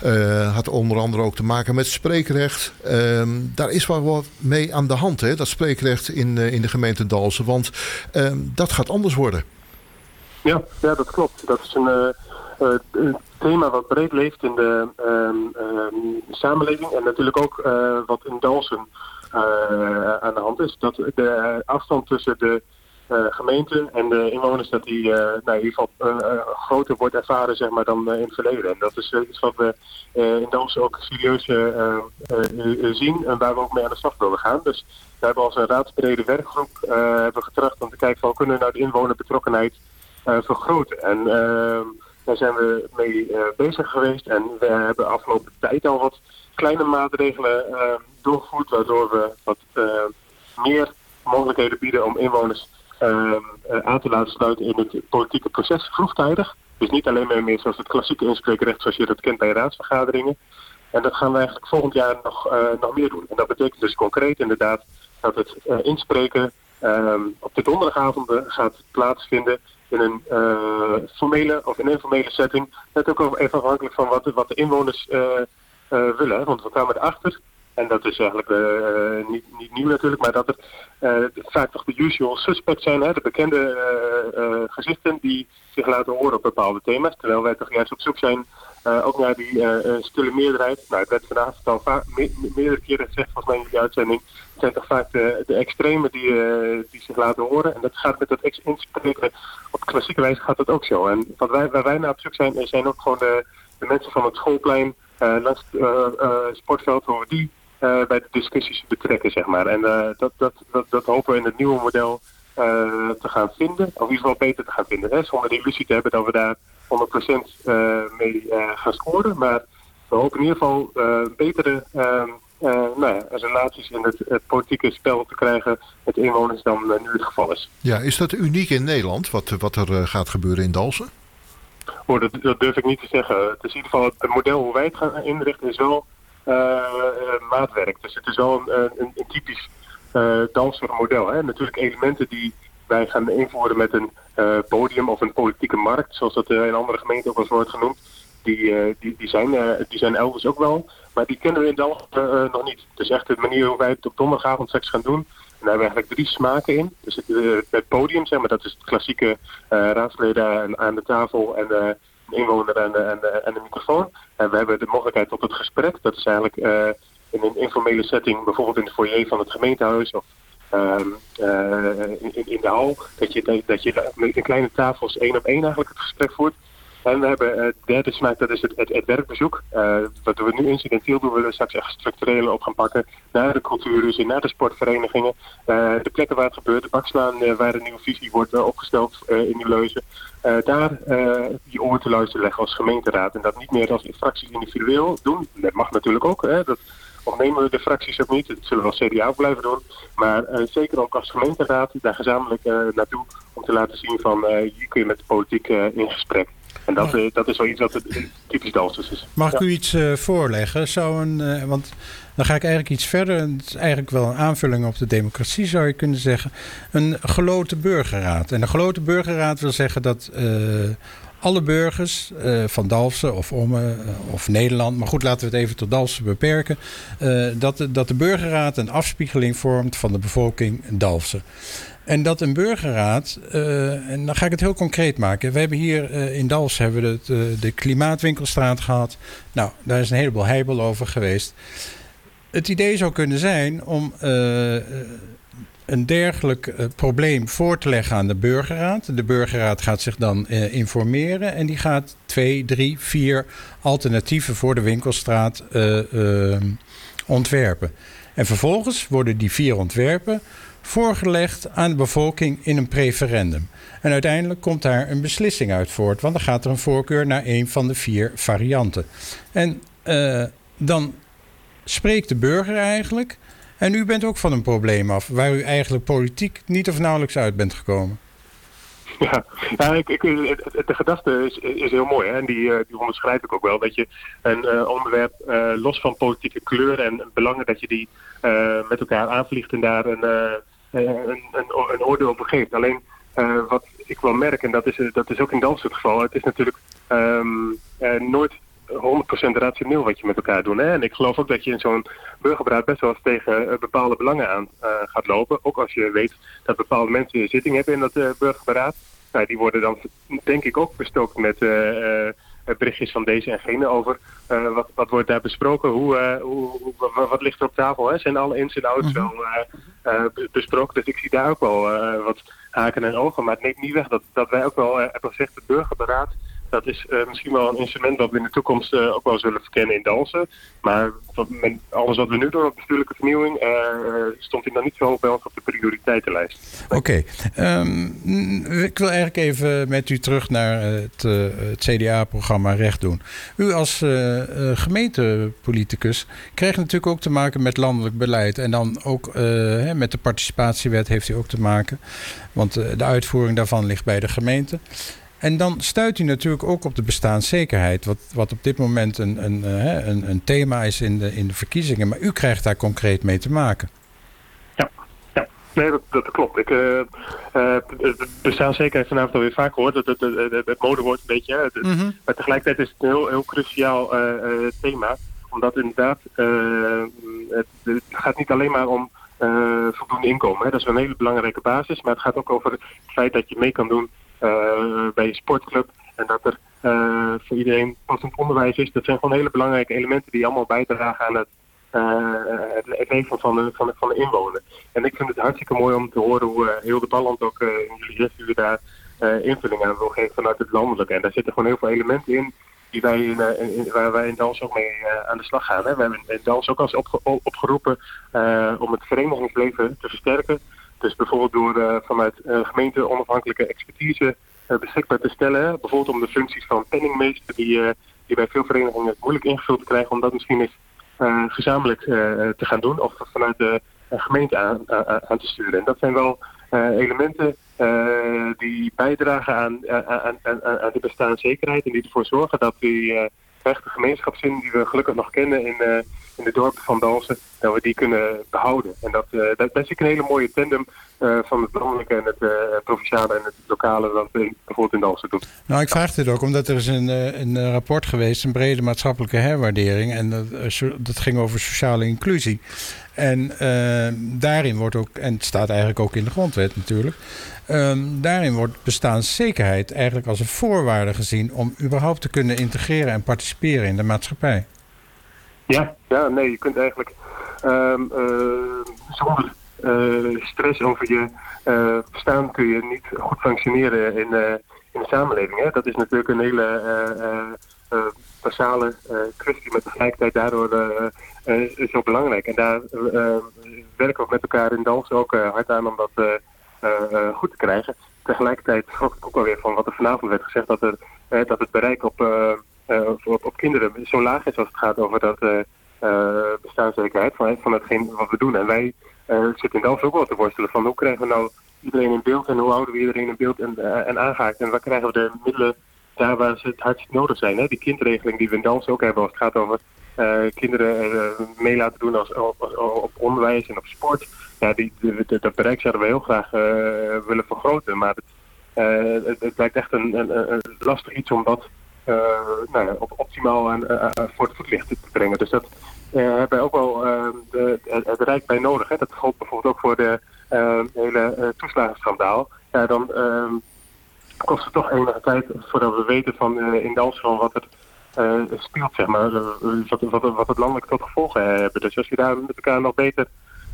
Uh, had onder andere ook te maken met spreekrecht. Uh, daar is wel wat mee aan de hand, hè, dat spreekrecht in, uh, in de gemeente Dalfsen. Want uh, dat gaat anders worden. Ja, ja, dat klopt. Dat is een... Uh... Uh, een thema wat breed leeft in de uh, uh, samenleving en natuurlijk ook uh, wat in Dalfsen uh, aan de hand is. Dat de afstand tussen de uh, gemeente en de inwoners, dat die uh, nou, in ieder geval uh, uh, groter wordt ervaren, zeg maar, dan uh, in het verleden. En dat is uh, iets wat we uh, in Dalfsen ook serieus uh, uh, uh, zien en waar we ook mee aan de slag willen gaan. Dus we hebben als een raadsbrede werkgroep uh, hebben getracht om te kijken van kunnen we nou de inwonerbetrokkenheid uh, vergroten. En uh, daar zijn we mee uh, bezig geweest en we hebben afgelopen tijd al wat kleine maatregelen uh, doorgevoerd, waardoor we wat uh, meer mogelijkheden bieden om inwoners uh, uh, aan te laten sluiten in het politieke proces vroegtijdig. Dus niet alleen maar meer zoals het klassieke inspreekrecht zoals je dat kent bij raadsvergaderingen. En dat gaan we eigenlijk volgend jaar nog, uh, nog meer doen. En dat betekent dus concreet inderdaad dat het uh, inspreken uh, op de donderdagavonden gaat plaatsvinden in een uh, formele of in een informele setting. Net ook even afhankelijk van wat, wat de inwoners uh, uh, willen. Want we kwamen erachter, en dat is eigenlijk uh, niet, niet nieuw natuurlijk, maar dat er uh, vaak toch de usual suspects zijn. Hè? De bekende uh, uh, gezichten die zich laten horen op bepaalde thema's. Terwijl wij toch juist op zoek zijn uh, ook naar die uh, stille meerderheid. Nou, het werd vanavond al vaak me- me- meerdere keren gezegd, volgens mij in die uitzending. Het zijn toch vaak de, de extremen die, uh, die zich laten horen. En dat gaat met dat ex- inspreken. Op klassieke wijze gaat dat ook zo. En wat wij, waar wij naar op zoek zijn, zijn ook gewoon de, de mensen van het schoolplein, uh, langs het uh, uh, sportveld, hoe we die uh, bij de discussies betrekken, zeg maar. En uh, dat, dat, dat, dat hopen we in het nieuwe model uh, te gaan vinden. Of in ieder geval beter te gaan vinden. Hè? Zonder de illusie te hebben dat we daar honderd procent uh, mee uh, gaan scoren. Maar we hopen in ieder geval uh, betere... Uh, Uh, nou ja, relaties in het, het politieke spel te krijgen met inwoners dan uh, nu het geval is. Ja, is dat uniek in Nederland wat, wat er uh, gaat gebeuren in Dalfsen? Oh, dat, dat durf ik niet te zeggen. Het is in ieder geval het model hoe wij het gaan inrichten is wel uh, uh, maatwerk. Dus het is wel een, een, een typisch uh, Dalfser model. Hè? Natuurlijk elementen die wij gaan invoeren met een uh, podium of een politieke markt, zoals dat uh, in andere gemeenten ook al wordt genoemd. Die, uh, die, die, zijn, uh, die zijn elders ook wel, maar die kennen we in Dalfsen uh, nog niet. Dus echt de manier hoe wij het op donderdagavond seks gaan doen. En daar hebben we eigenlijk drie smaken in. Dus het, uh, het podium, zeg maar, dat is het klassieke uh, raadsleden aan de tafel en de uh, inwoner en, en, en de microfoon. En we hebben de mogelijkheid tot het gesprek. Dat is eigenlijk uh, in een informele setting, bijvoorbeeld in het foyer van het gemeentehuis of uh, uh, in, in de hal. Dat je, dat je met kleine tafels één op één eigenlijk het gesprek voert. En we hebben het derde smaak, dat is het, het, het werkbezoek. Uh, wat we nu incidenteel doen, willen we straks echt structureel op gaan pakken. Naar de cultuurhuizen, naar de sportverenigingen. Uh, de plekken waar het gebeurt, de bakslaan uh, waar een nieuwe visie wordt uh, opgesteld uh, in Nieuw-Leuzen. Uh, daar uh, je oor te luisteren leggen als gemeenteraad. En dat niet meer als fractie individueel doen. Dat mag natuurlijk ook, hè. Dat ontnemen we de fracties ook niet. Dat zullen we als C D A ook blijven doen. Maar uh, zeker ook als gemeenteraad daar gezamenlijk uh, naartoe. Om te laten zien van, uh, hier kun je met de politiek uh, in gesprek. En dat, ja. dat is wel iets wat typisch Dalfsens is. Mag ik ja. u iets uh, voorleggen? Zou een, uh, want dan ga ik eigenlijk iets verder. Het is eigenlijk wel een aanvulling op de democratie, zou je kunnen zeggen. Een geloten burgerraad. En een geloten burgerraad wil zeggen dat uh, alle burgers uh, van Dalfsen of Ommen uh, of Nederland... maar goed, laten we het even tot Dalfsen beperken... Uh, dat, de, dat de burgerraad een afspiegeling vormt van de bevolking Dalfsen. En dat een burgerraad, uh, en dan ga ik het heel concreet maken. We hebben hier uh, in Dalfsen hebben we het, uh, de Klimaatwinkelstraat gehad. Nou, daar is een heleboel heibel over geweest. Het idee zou kunnen zijn om uh, een dergelijk uh, probleem voor te leggen aan de burgerraad. De burgerraad gaat zich dan uh, informeren en die gaat twee, drie, vier alternatieven voor de winkelstraat uh, uh, ontwerpen. En vervolgens worden die vier ontwerpen voorgelegd aan de bevolking in een preferendum. En uiteindelijk komt daar een beslissing uit voort, want dan gaat er een voorkeur naar een van de vier varianten. En uh, dan spreekt de burger eigenlijk, en u bent ook van een probleem af, waar u eigenlijk politiek niet of nauwelijks uit bent gekomen. Ja, nou, ik, ik, de gedachte is, is heel mooi, hè? En die, die onderschrijf ik ook wel. Dat je een uh, onderwerp uh, los van politieke kleur en belangen, dat je die uh, met elkaar aanvliegt en daar een, uh, een, een, een oordeel op geeft. Alleen uh, wat ik wel merk, en dat is, dat is ook in Dalfsen het geval, het is natuurlijk um, uh, nooit honderd procent rationeel wat je met elkaar doet. Hè? En ik geloof ook dat je in zo'n burgerraad best wel eens tegen uh, bepaalde belangen aan uh, gaat lopen. Ook als je weet dat bepaalde mensen zitting hebben in dat uh, burgerraad. Nou, die worden dan denk ik ook bestookt met uh, uh, berichtjes van deze en gene over uh, wat, wat wordt daar besproken, hoe, uh, hoe, wat, wat ligt er op tafel, hè? Zijn alle ins en outs wel uh, uh, besproken, dus ik zie daar ook wel uh, wat haken en ogen, maar het neemt niet weg dat, dat wij ook wel uh, hebben gezegd, het burgerberaad, dat is uh, misschien wel een instrument dat we in de toekomst uh, ook wel zullen verkennen in Dalfsen, maar wat men, alles wat we nu doen op bestuurlijke vernieuwing uh, stond ik nog niet zo bij ons op de prioriteitenlijst. Oké, okay. um, ik wil eigenlijk even met u terug naar het, uh, het C D A-programma Recht Doen. U als uh, gemeentepoliticus krijgt natuurlijk ook te maken met landelijk beleid en dan ook uh, hè, met de participatiewet heeft u ook te maken, want uh, de uitvoering daarvan ligt bij de gemeente. En dan stuit u natuurlijk ook op de bestaanszekerheid, wat, wat op dit moment een, een, een, een thema is in de, in de verkiezingen. Maar u krijgt daar concreet mee te maken. Ja, ja. Nee, dat, dat klopt. Ik, uh, uh, bestaanszekerheid vanavond alweer vaak gehoord. Het, het, het, het modewoord een beetje. Het, mm-hmm. Maar tegelijkertijd is het een heel, heel cruciaal uh, thema. Omdat inderdaad, uh, het, het gaat niet alleen maar om uh, voldoende inkomen. Hè. Dat is een hele belangrijke basis. Maar het gaat ook over het feit dat je mee kan doen Uh, bij een sportclub en dat er uh, voor iedereen passend onderwijs is. Dat zijn gewoon hele belangrijke elementen die allemaal bijdragen aan het, uh, het leven van de, van, de, van de inwoner. En ik vind het hartstikke mooi om te horen hoe uh, Hilde Palland ook uh, in jullie restuur daar uh, invulling aan wil geven vanuit het landelijke. En daar zitten gewoon heel veel elementen in, die wij in, uh, in waar wij in Dans ook mee uh, aan de slag gaan. Hè. We hebben in Dans ook als opge- opgeroepen uh, om het verenigingsleven te versterken. Dus bijvoorbeeld door uh, vanuit uh, gemeente onafhankelijke expertise uh, beschikbaar te stellen. Hè? Bijvoorbeeld om de functies van penningmeester die, uh, die bij veel verenigingen moeilijk ingevuld te krijgen. Om dat misschien eens uh, gezamenlijk uh, te gaan doen of vanuit de uh, gemeente aan, uh, aan te sturen. En dat zijn wel uh, elementen uh, die bijdragen aan, uh, aan, aan, aan de bestaanszekerheid. En die ervoor zorgen dat die uh, echte gemeenschapszin die we gelukkig nog kennen in, uh, in de dorpen van Dalfsen, dat we die kunnen behouden. En dat, uh, dat, dat is een hele mooie tandem uh, van het landelijke en het uh, provinciale en het lokale dat we bijvoorbeeld in Dalfsen doen. Nou, ik vraag dit ook omdat er is een, een rapport geweest, een brede maatschappelijke herwaardering. En dat, dat ging over sociale inclusie. En uh, daarin wordt ook, en het staat eigenlijk ook in de grondwet natuurlijk, um, daarin wordt bestaanszekerheid eigenlijk als een voorwaarde gezien om überhaupt te kunnen integreren en participeren in de maatschappij. Ja, ja, nee, je kunt eigenlijk um, uh, zonder uh, stress over je uh, bestaan kun je niet goed functioneren in, uh, in de samenleving. Hè? Dat is natuurlijk een hele uh, uh, uh, basale uh, kwestie, maar tegelijkertijd daardoor uh, uh, zo belangrijk. En daar uh, werken we met elkaar in Dalfsen ook uh, hard aan om dat uh, uh, goed te krijgen. Tegelijkertijd schrok ik ook alweer van wat er vanavond werd gezegd, dat, er, uh, dat het bereik op... Uh, Uh, op, op kinderen zo laag is als het gaat over dat uh, uh, bestaanszekerheid van, van hetgeen wat we doen. En wij uh, zitten in Dalfsen ook wel te worstelen van hoe krijgen we nou iedereen in beeld en hoe houden we iedereen in beeld en, uh, en aangehaakt. En waar krijgen we de middelen daar waar ze het hardst nodig zijn. Hè? Die kindregeling die we in Dalfsen ook hebben als het gaat over uh, kinderen uh, mee laten doen als, op, op onderwijs en op sport. Ja, die, de, de, dat bereik zouden we heel graag uh, willen vergroten. Maar het, uh, het, het lijkt echt een, een, een lastig iets om dat... Uh, nou ja, op optimaal aan, uh, voor het voetlicht te brengen. Dus dat uh, hebben we ook wel uh, de, het Rijk bij nodig. Hè? Dat gold bijvoorbeeld ook voor de uh, hele uh, toeslagenschandaal. Ja, dan uh, kost het toch enige tijd voordat we weten van uh, in Dalfsen wat het uh, speelt, zeg maar. Wat, wat, wat het landelijk tot gevolgen hebben. Dus als je daar met elkaar nog beter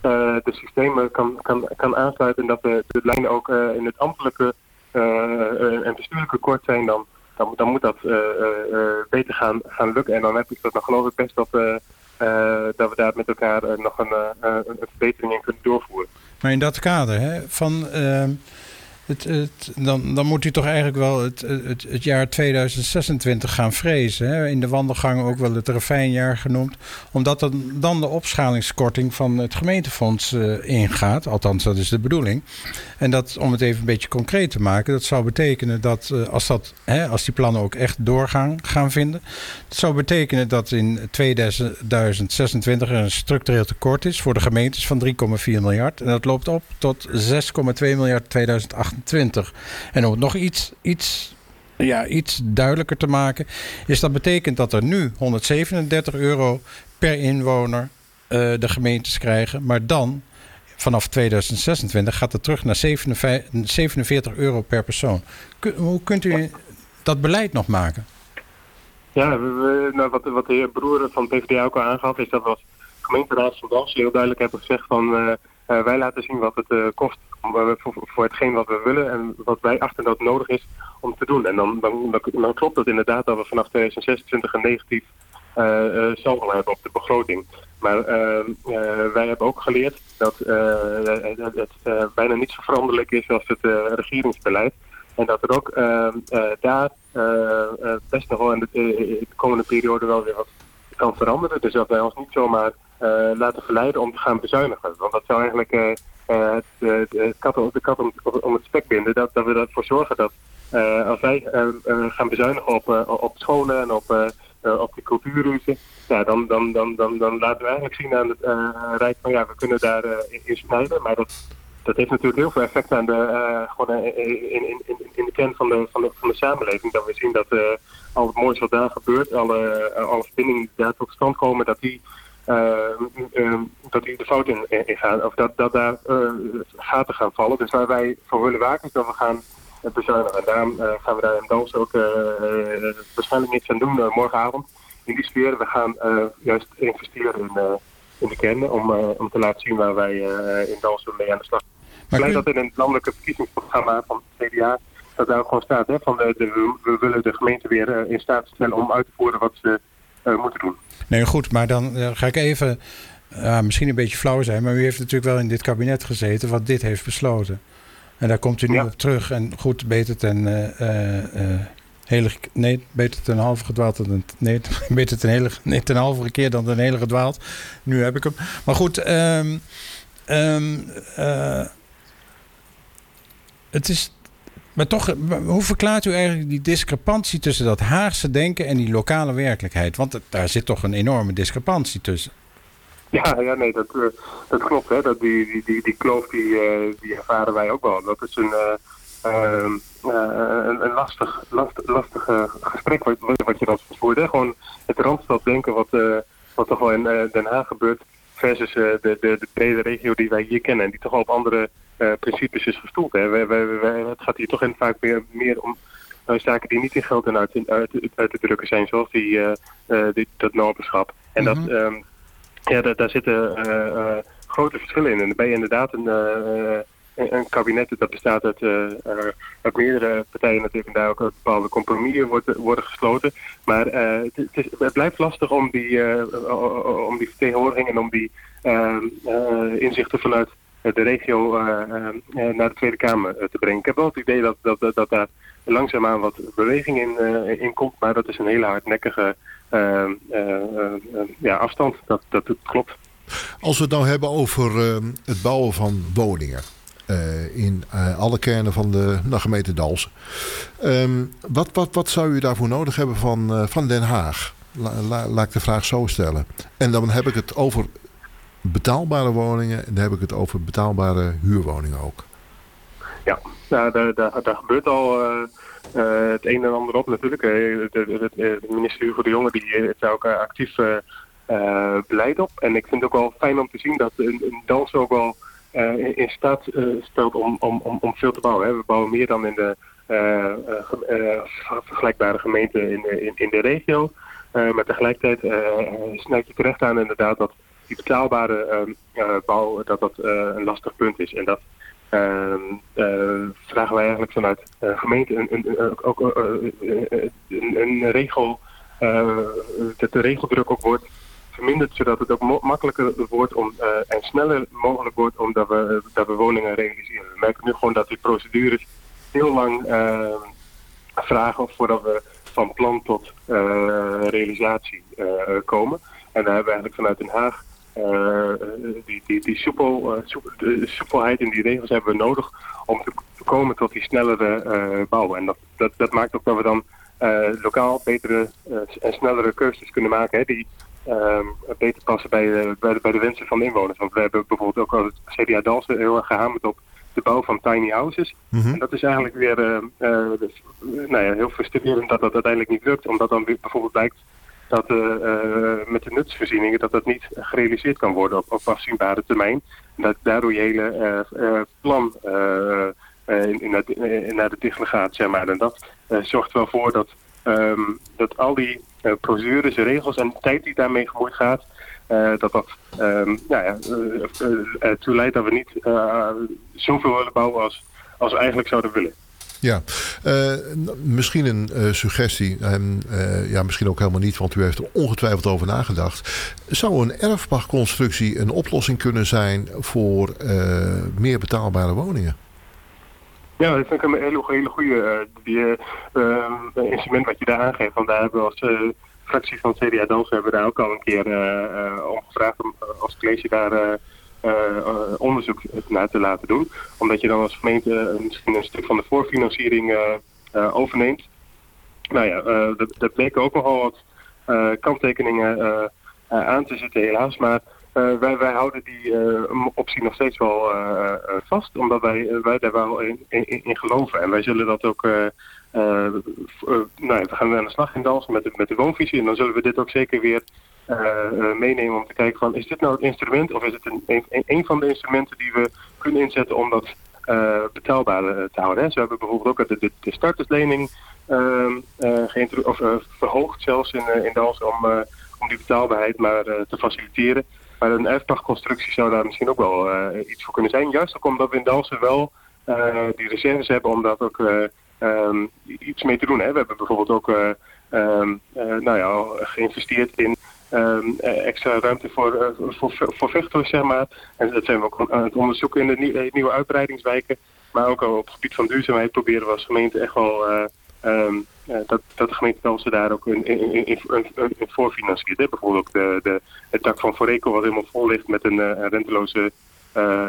uh, de systemen kan, kan, kan aansluiten en dat de, de lijnen ook uh, in het ambtelijke uh, en bestuurlijke kort zijn, dan Dan, dan moet dat uh, uh, beter gaan, gaan lukken. En dan heb ik dat nog geloof ik best dat, uh, uh, dat we daar met elkaar uh, nog een, uh, een verbetering in kunnen doorvoeren. Maar in dat kader, hè, van, uh, het, het, dan, dan moet u toch eigenlijk wel het, het, het jaar tweeduizend zesentwintig gaan vrezen. Hè? In de wandelgangen ook wel het refijnjaar genoemd. Omdat dan, dan de opschalingskorting van het gemeentefonds uh, ingaat. Althans, dat is de bedoeling. En dat, om het even een beetje concreet te maken, dat zou betekenen dat uh, als, dat hè, als die plannen ook echt doorgaan gaan vinden. Dat zou betekenen dat in tweeduizend zesentwintig er een structureel tekort is voor de gemeentes van drie komma vier miljard. En dat loopt op tot zes komma twee miljard tweeduizend achtentwintig. En om het nog iets, iets, ja, iets duidelijker te maken, is dat betekent dat er nu honderdzevenendertig euro per inwoner uh, de gemeentes krijgen. Maar dan, vanaf tweeduizend zesentwintig, gaat het terug naar zevenenveertig euro per persoon. Kun, hoe kunt u dat beleid nog maken? Ja, we, we, nou, wat, wat de heer Broere van het P v d A ook al aangaf, is dat we als gemeenteraad van Dalfsen heel duidelijk hebben gezegd van... Uh, Uh, wij laten zien wat het uh, kost uh, voor, voor hetgeen wat we willen en wat wij achter dat nodig is om te doen. En dan, dan, dan klopt het inderdaad dat we vanaf tweeduizend zesentwintig een negatief uh, uh, saldo hebben op de begroting. Maar uh, uh, wij hebben ook geleerd dat uh, het, het uh, bijna niet zo veranderlijk is als het uh, regeringsbeleid. En dat er ook uh, uh, daar uh, best nog wel in de, in de komende periode wel weer wat kan veranderen. Dus dat wij ons niet zomaar... Uh, laten verleiden om te gaan bezuinigen. Want dat zou eigenlijk uh, uh, de, de kat, de kat om, om het spek binden. Dat, dat we ervoor zorgen dat uh, als wij uh, uh, gaan bezuinigen op, uh, op scholen en op, uh, uh, op de cultuurhuizen, ja, dan, dan, dan, dan, dan laten we eigenlijk zien aan het uh, Rijk van ja, we kunnen daar uh, in, in snijden. Maar dat, dat heeft natuurlijk heel veel effect aan de, uh, gewoon, uh, in, in, in, in de kern van de, van de, van de samenleving. Dat we zien dat uh, al het moois wat daar gebeurt, alle, uh, alle verbindingen die daar tot stand komen, dat die... Uh, uh, dat die de fout in, in gaan, of dat, dat daar uh, gaten gaan vallen. Dus waar wij voor willen waken is dat we gaan uh, bezuinigen. En daarom uh, gaan we daar in Dalfsen ook uh, uh, waarschijnlijk niks aan doen uh, morgenavond. In die sfeer, we gaan uh, juist investeren in, uh, in de kern om, uh, om te laten zien waar wij uh, in Dalfsen mee aan de slag zijn. Ik blij dat in het landelijke verkiezingsprogramma van het C D A dat daar ook gewoon staat, hè, van de, de, we willen de gemeente weer uh, in staat stellen om uit te voeren wat ze uh, moeten doen. Nee, goed, maar dan uh, ga ik even, uh, misschien een beetje flauw zijn, maar u heeft natuurlijk wel in dit kabinet gezeten wat dit heeft besloten. En daar komt u nu ja. op terug en goed, beter ten uh, uh, hele, nee, beter ten halve gedwaald dan, nee, beter ten hele, nee, ten halve keer dan ten hele gedwaald. Nu heb ik hem. Maar goed, um, um, uh, het is... Maar toch, hoe verklaart u eigenlijk die discrepantie tussen dat Haagse denken en die lokale werkelijkheid? Want daar zit toch een enorme discrepantie tussen. Ja, ja nee, dat, uh, dat klopt. Hè. Dat die, die, die, die kloof die, uh, die ervaren wij ook wel. Dat is een, uh, uh, uh, een, een lastig, last, lastig uh, gesprek wat, wat je dan voert. Hè. Gewoon het Randstaddenken wat, uh, wat toch wel in uh, Den Haag gebeurt versus uh, de, de, de brede regio die wij hier kennen. En die toch wel op andere uh, principes is gestoeld. Hè. Wij, wij, wij, het gaat hier toch in vaak meer, meer om... zaken die niet in geld en uit, uit, uit te drukken zijn, zoals die, uh, die, dat noberschap. En mm-hmm. dat, um, ja, dat, daar zitten uh, uh, grote verschillen in. En dan ben je inderdaad een, uh, een, een kabinet dat bestaat uit, uh, uit meerdere partijen natuurlijk, en daar ook uit bepaalde compromissen worden, worden gesloten. Maar uh, het, het, is, het blijft lastig om die, uh, om die vertegenwoordiging en om die uh, uh, inzichten vanuit de regio uh, uh, naar de Tweede Kamer te brengen. Ik heb wel het idee dat, dat, dat, dat daar langzaamaan wat beweging in, uh, in komt, maar dat is een hele hardnekkige uh, uh, uh, ja, afstand. Dat, dat, dat klopt. Als we het nou hebben over uh, het bouwen van woningen uh, in uh, alle kernen van de nou, gemeente Dalfsen. Um, wat, wat, wat zou u daarvoor nodig hebben van, uh, van Den Haag? La, la, laat ik de vraag zo stellen. En dan heb ik het over betaalbare woningen en dan heb ik het over betaalbare huurwoningen ook. Ja, nou, daar, daar, daar gebeurt al uh, uh, het een en ander op natuurlijk. De, de, de minister Hugo de Jonge die heeft daar ook uh, actief uh, uh, beleid op. En ik vind het ook wel fijn om te zien dat een, een dans ook wel uh, in, in staat uh, stelt om, om, om, om veel te bouwen. Hè. We bouwen meer dan in de uh, uh, uh, vergelijkbare gemeenten in de, in, in de regio. Uh, maar tegelijkertijd uh, snijd je terecht aan inderdaad dat die betaalbare uh, uh, bouw dat dat uh, een lastig punt is. En dat Uh, uh, vragen wij eigenlijk vanuit uh, gemeente een, een, een, ook, uh, een, een regel, uh, dat de regeldruk ook wordt verminderd, zodat het ook mo- makkelijker wordt om, uh, en sneller mogelijk wordt omdat we, dat we woningen realiseren. We merken nu gewoon dat die procedures heel lang uh, vragen voordat we van plan tot uh, realisatie uh, komen. En daar hebben we eigenlijk vanuit Den Haag Uh, die, die, die soepel, uh, soepel, de soepelheid in die regels hebben we nodig om te komen tot die snellere uh, bouwen. En dat, dat, dat maakt ook dat we dan uh, lokaal betere uh, en snellere keuzes kunnen maken, hè, die uh, beter passen bij, uh, bij, de, bij de wensen van de inwoners. Want we hebben bijvoorbeeld ook als het C D A Dalfsen heel erg gehamerd op de bouw van tiny houses. Mm-hmm. En dat is eigenlijk weer uh, uh, dus, uh, nou ja, heel frustrerend dat dat uiteindelijk niet lukt, omdat dan weer bijvoorbeeld blijkt dat uh, uh, met de nutsvoorzieningen dat dat niet gerealiseerd kan worden op, op afzienbare termijn. Dat daardoor je hele uh, uh, plan uh, uh, in, in naar, de, uh, naar de dichtelen gaat, zeg maar. En dat uh, zorgt wel voor dat, um, dat al die uh, procedures, regels en de tijd die daarmee gemoeid gaat, uh, dat dat um, nou ja, uh, uh, ertoe leidt dat we niet uh, zoveel willen bouwen als, als we eigenlijk zouden willen. Ja, uh, misschien een uh, suggestie. Um, uh, ja, misschien ook helemaal niet, want u heeft er ongetwijfeld over nagedacht. Zou een erfpachtconstructie een oplossing kunnen zijn voor uh, meer betaalbare woningen? Ja, dat vind ik een hele, hele goede uh, uh, instrument wat je daar aangeeft. Want daar hebben we als uh, fractie van C D A Dalfsen hebben we daar ook al een keer uh, uh, om gevraagd om als college daar... Uh, Uh, uh, onderzoek naar te laten doen. Omdat je dan als gemeente uh, misschien een stuk van de voorfinanciering uh, uh, overneemt. Nou ja, uh, dat, dat bleken ook nogal wat uh, kanttekeningen uh, uh, aan te zitten helaas. Maar uh, wij, wij houden die uh, optie nog steeds wel uh, uh, vast. Omdat wij, uh, wij daar wel in, in, in geloven. En wij zullen dat ook... Uh, uh, uh, uh, nou ja, we gaan aan de slag in Dalfsen met de, met de woonvisie. En dan zullen we dit ook zeker weer... Uh, meenemen om te kijken van is dit nou het instrument of is het een, een, een van de instrumenten die we kunnen inzetten om dat uh, betaalbaar te houden. Hè? Ze hebben bijvoorbeeld ook de, de, de starterslening uh, uh, geïntro- of, uh, verhoogd zelfs in, uh, in Dalfsen om, uh, om die betaalbaarheid maar uh, te faciliteren. Maar een erfpachtconstructie zou daar misschien ook wel uh, iets voor kunnen zijn. Juist ook omdat we in Dalfsen wel uh, die reserves hebben om daar ook uh, um, iets mee te doen. Hè? We hebben bijvoorbeeld ook uh, um, uh, nou ja, geïnvesteerd in Um, extra ruimte voor, uh, voor, voor vechters, zeg maar. En dat zijn we ook aan het onderzoeken in de nie- nieuwe uitbreidingswijken. Maar ook al op het gebied van duurzaamheid proberen we als gemeente echt wel uh, um, uh, dat, dat de gemeente Dalfsen daar ook in, in, in, in, in voorfinanciert. Hè. Bijvoorbeeld ook de, de, het dak van Foreco wat helemaal vol ligt met een uh, renteloze uh,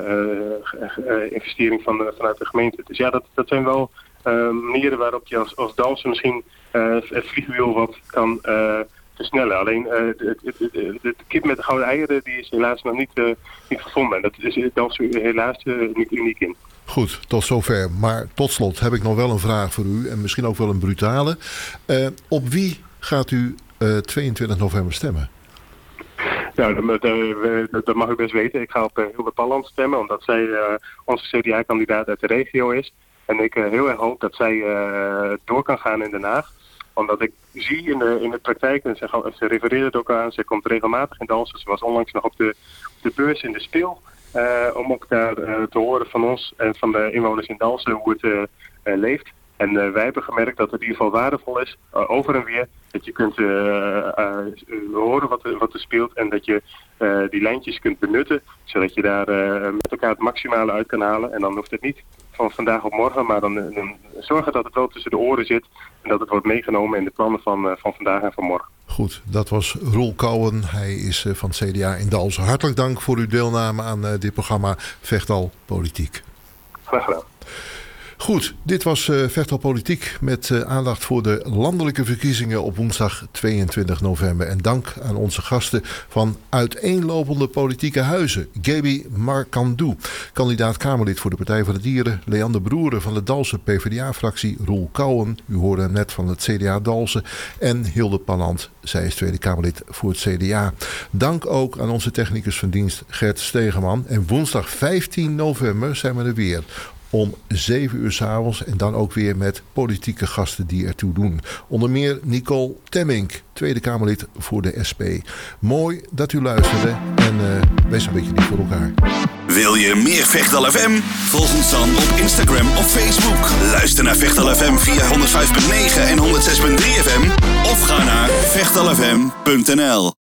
uh, investering van, uh, vanuit de gemeente. Dus ja, dat, dat zijn wel uh, manieren waarop je als, als Dalfsen misschien uh, het vliegwiel wat kan... Uh, versnellen. Alleen uh, de, de, de, de kip met de gouden eieren die is helaas nog niet, uh, niet gevonden. En dat is Dalfsen helaas uh, niet uniek in. Goed, tot zover. Maar tot slot heb ik nog wel een vraag voor u. En misschien ook wel een brutale. Uh, op wie gaat u uh, tweeëntwintig november stemmen? Nou, dat, dat mag u best weten. Ik ga op Hilde Palland stemmen, omdat zij uh, onze C D A-kandidaat uit de regio is. En ik uh, heel erg hoop dat zij uh, door kan gaan in Den Haag. Omdat ik zie in de, in de praktijk, en ze, ze refereert ook aan, ze komt regelmatig in Dalfsen. Ze was onlangs nog op de, op de beurs in de Spil. Uh, om ook daar uh, te horen van ons en van de inwoners in Dalfsen hoe het uh, uh, leeft. En uh, wij hebben gemerkt dat het in ieder geval waardevol is, uh, over en weer, dat je kunt uh, uh, horen wat er, wat er speelt en dat je uh, die lijntjes kunt benutten, zodat je daar uh, met elkaar het maximale uit kan halen. En dan hoeft het niet van vandaag op morgen, maar dan, dan zorgen dat het wel tussen de oren zit en dat het wordt meegenomen in de plannen van, uh, van vandaag en van morgen. Goed, dat was Roel Kouwen. Hij is uh, van het C D A in Dalfsen. Hartelijk dank voor uw deelname aan uh, dit programma Vechtdal Politiek. Graag gedaan. Goed, dit was uh, Vechtdal Politiek met uh, aandacht voor de landelijke verkiezingen op woensdag tweeëntwintig november. En dank aan onze gasten van uiteenlopende politieke huizen. Gaby Markandu, kandidaat Kamerlid voor de Partij voor de Dieren. Leander Broere van de Dalfser PvdA-fractie. Roel Kouwen, u hoorde hem net van het C D A Dalfsen. En Hilde Palland, zij is Tweede Kamerlid voor het C D A. Dank ook aan onze technicus van dienst Gert Stegeman. En woensdag vijftien november zijn we er weer. Om zeven uur 's avonds en dan ook weer met politieke gasten die ertoe doen. Onder meer Nicole Temmink, Tweede Kamerlid voor de S P. Mooi dat u luisterde en uh, wees een beetje lief voor elkaar. Wil je meer Vechtdal F M? Volg ons dan op Instagram of Facebook. Luister naar Vechtdal F M via honderdvijf punt negen en honderdzes punt drie F M. Of ga naar vechtdal f m punt n l.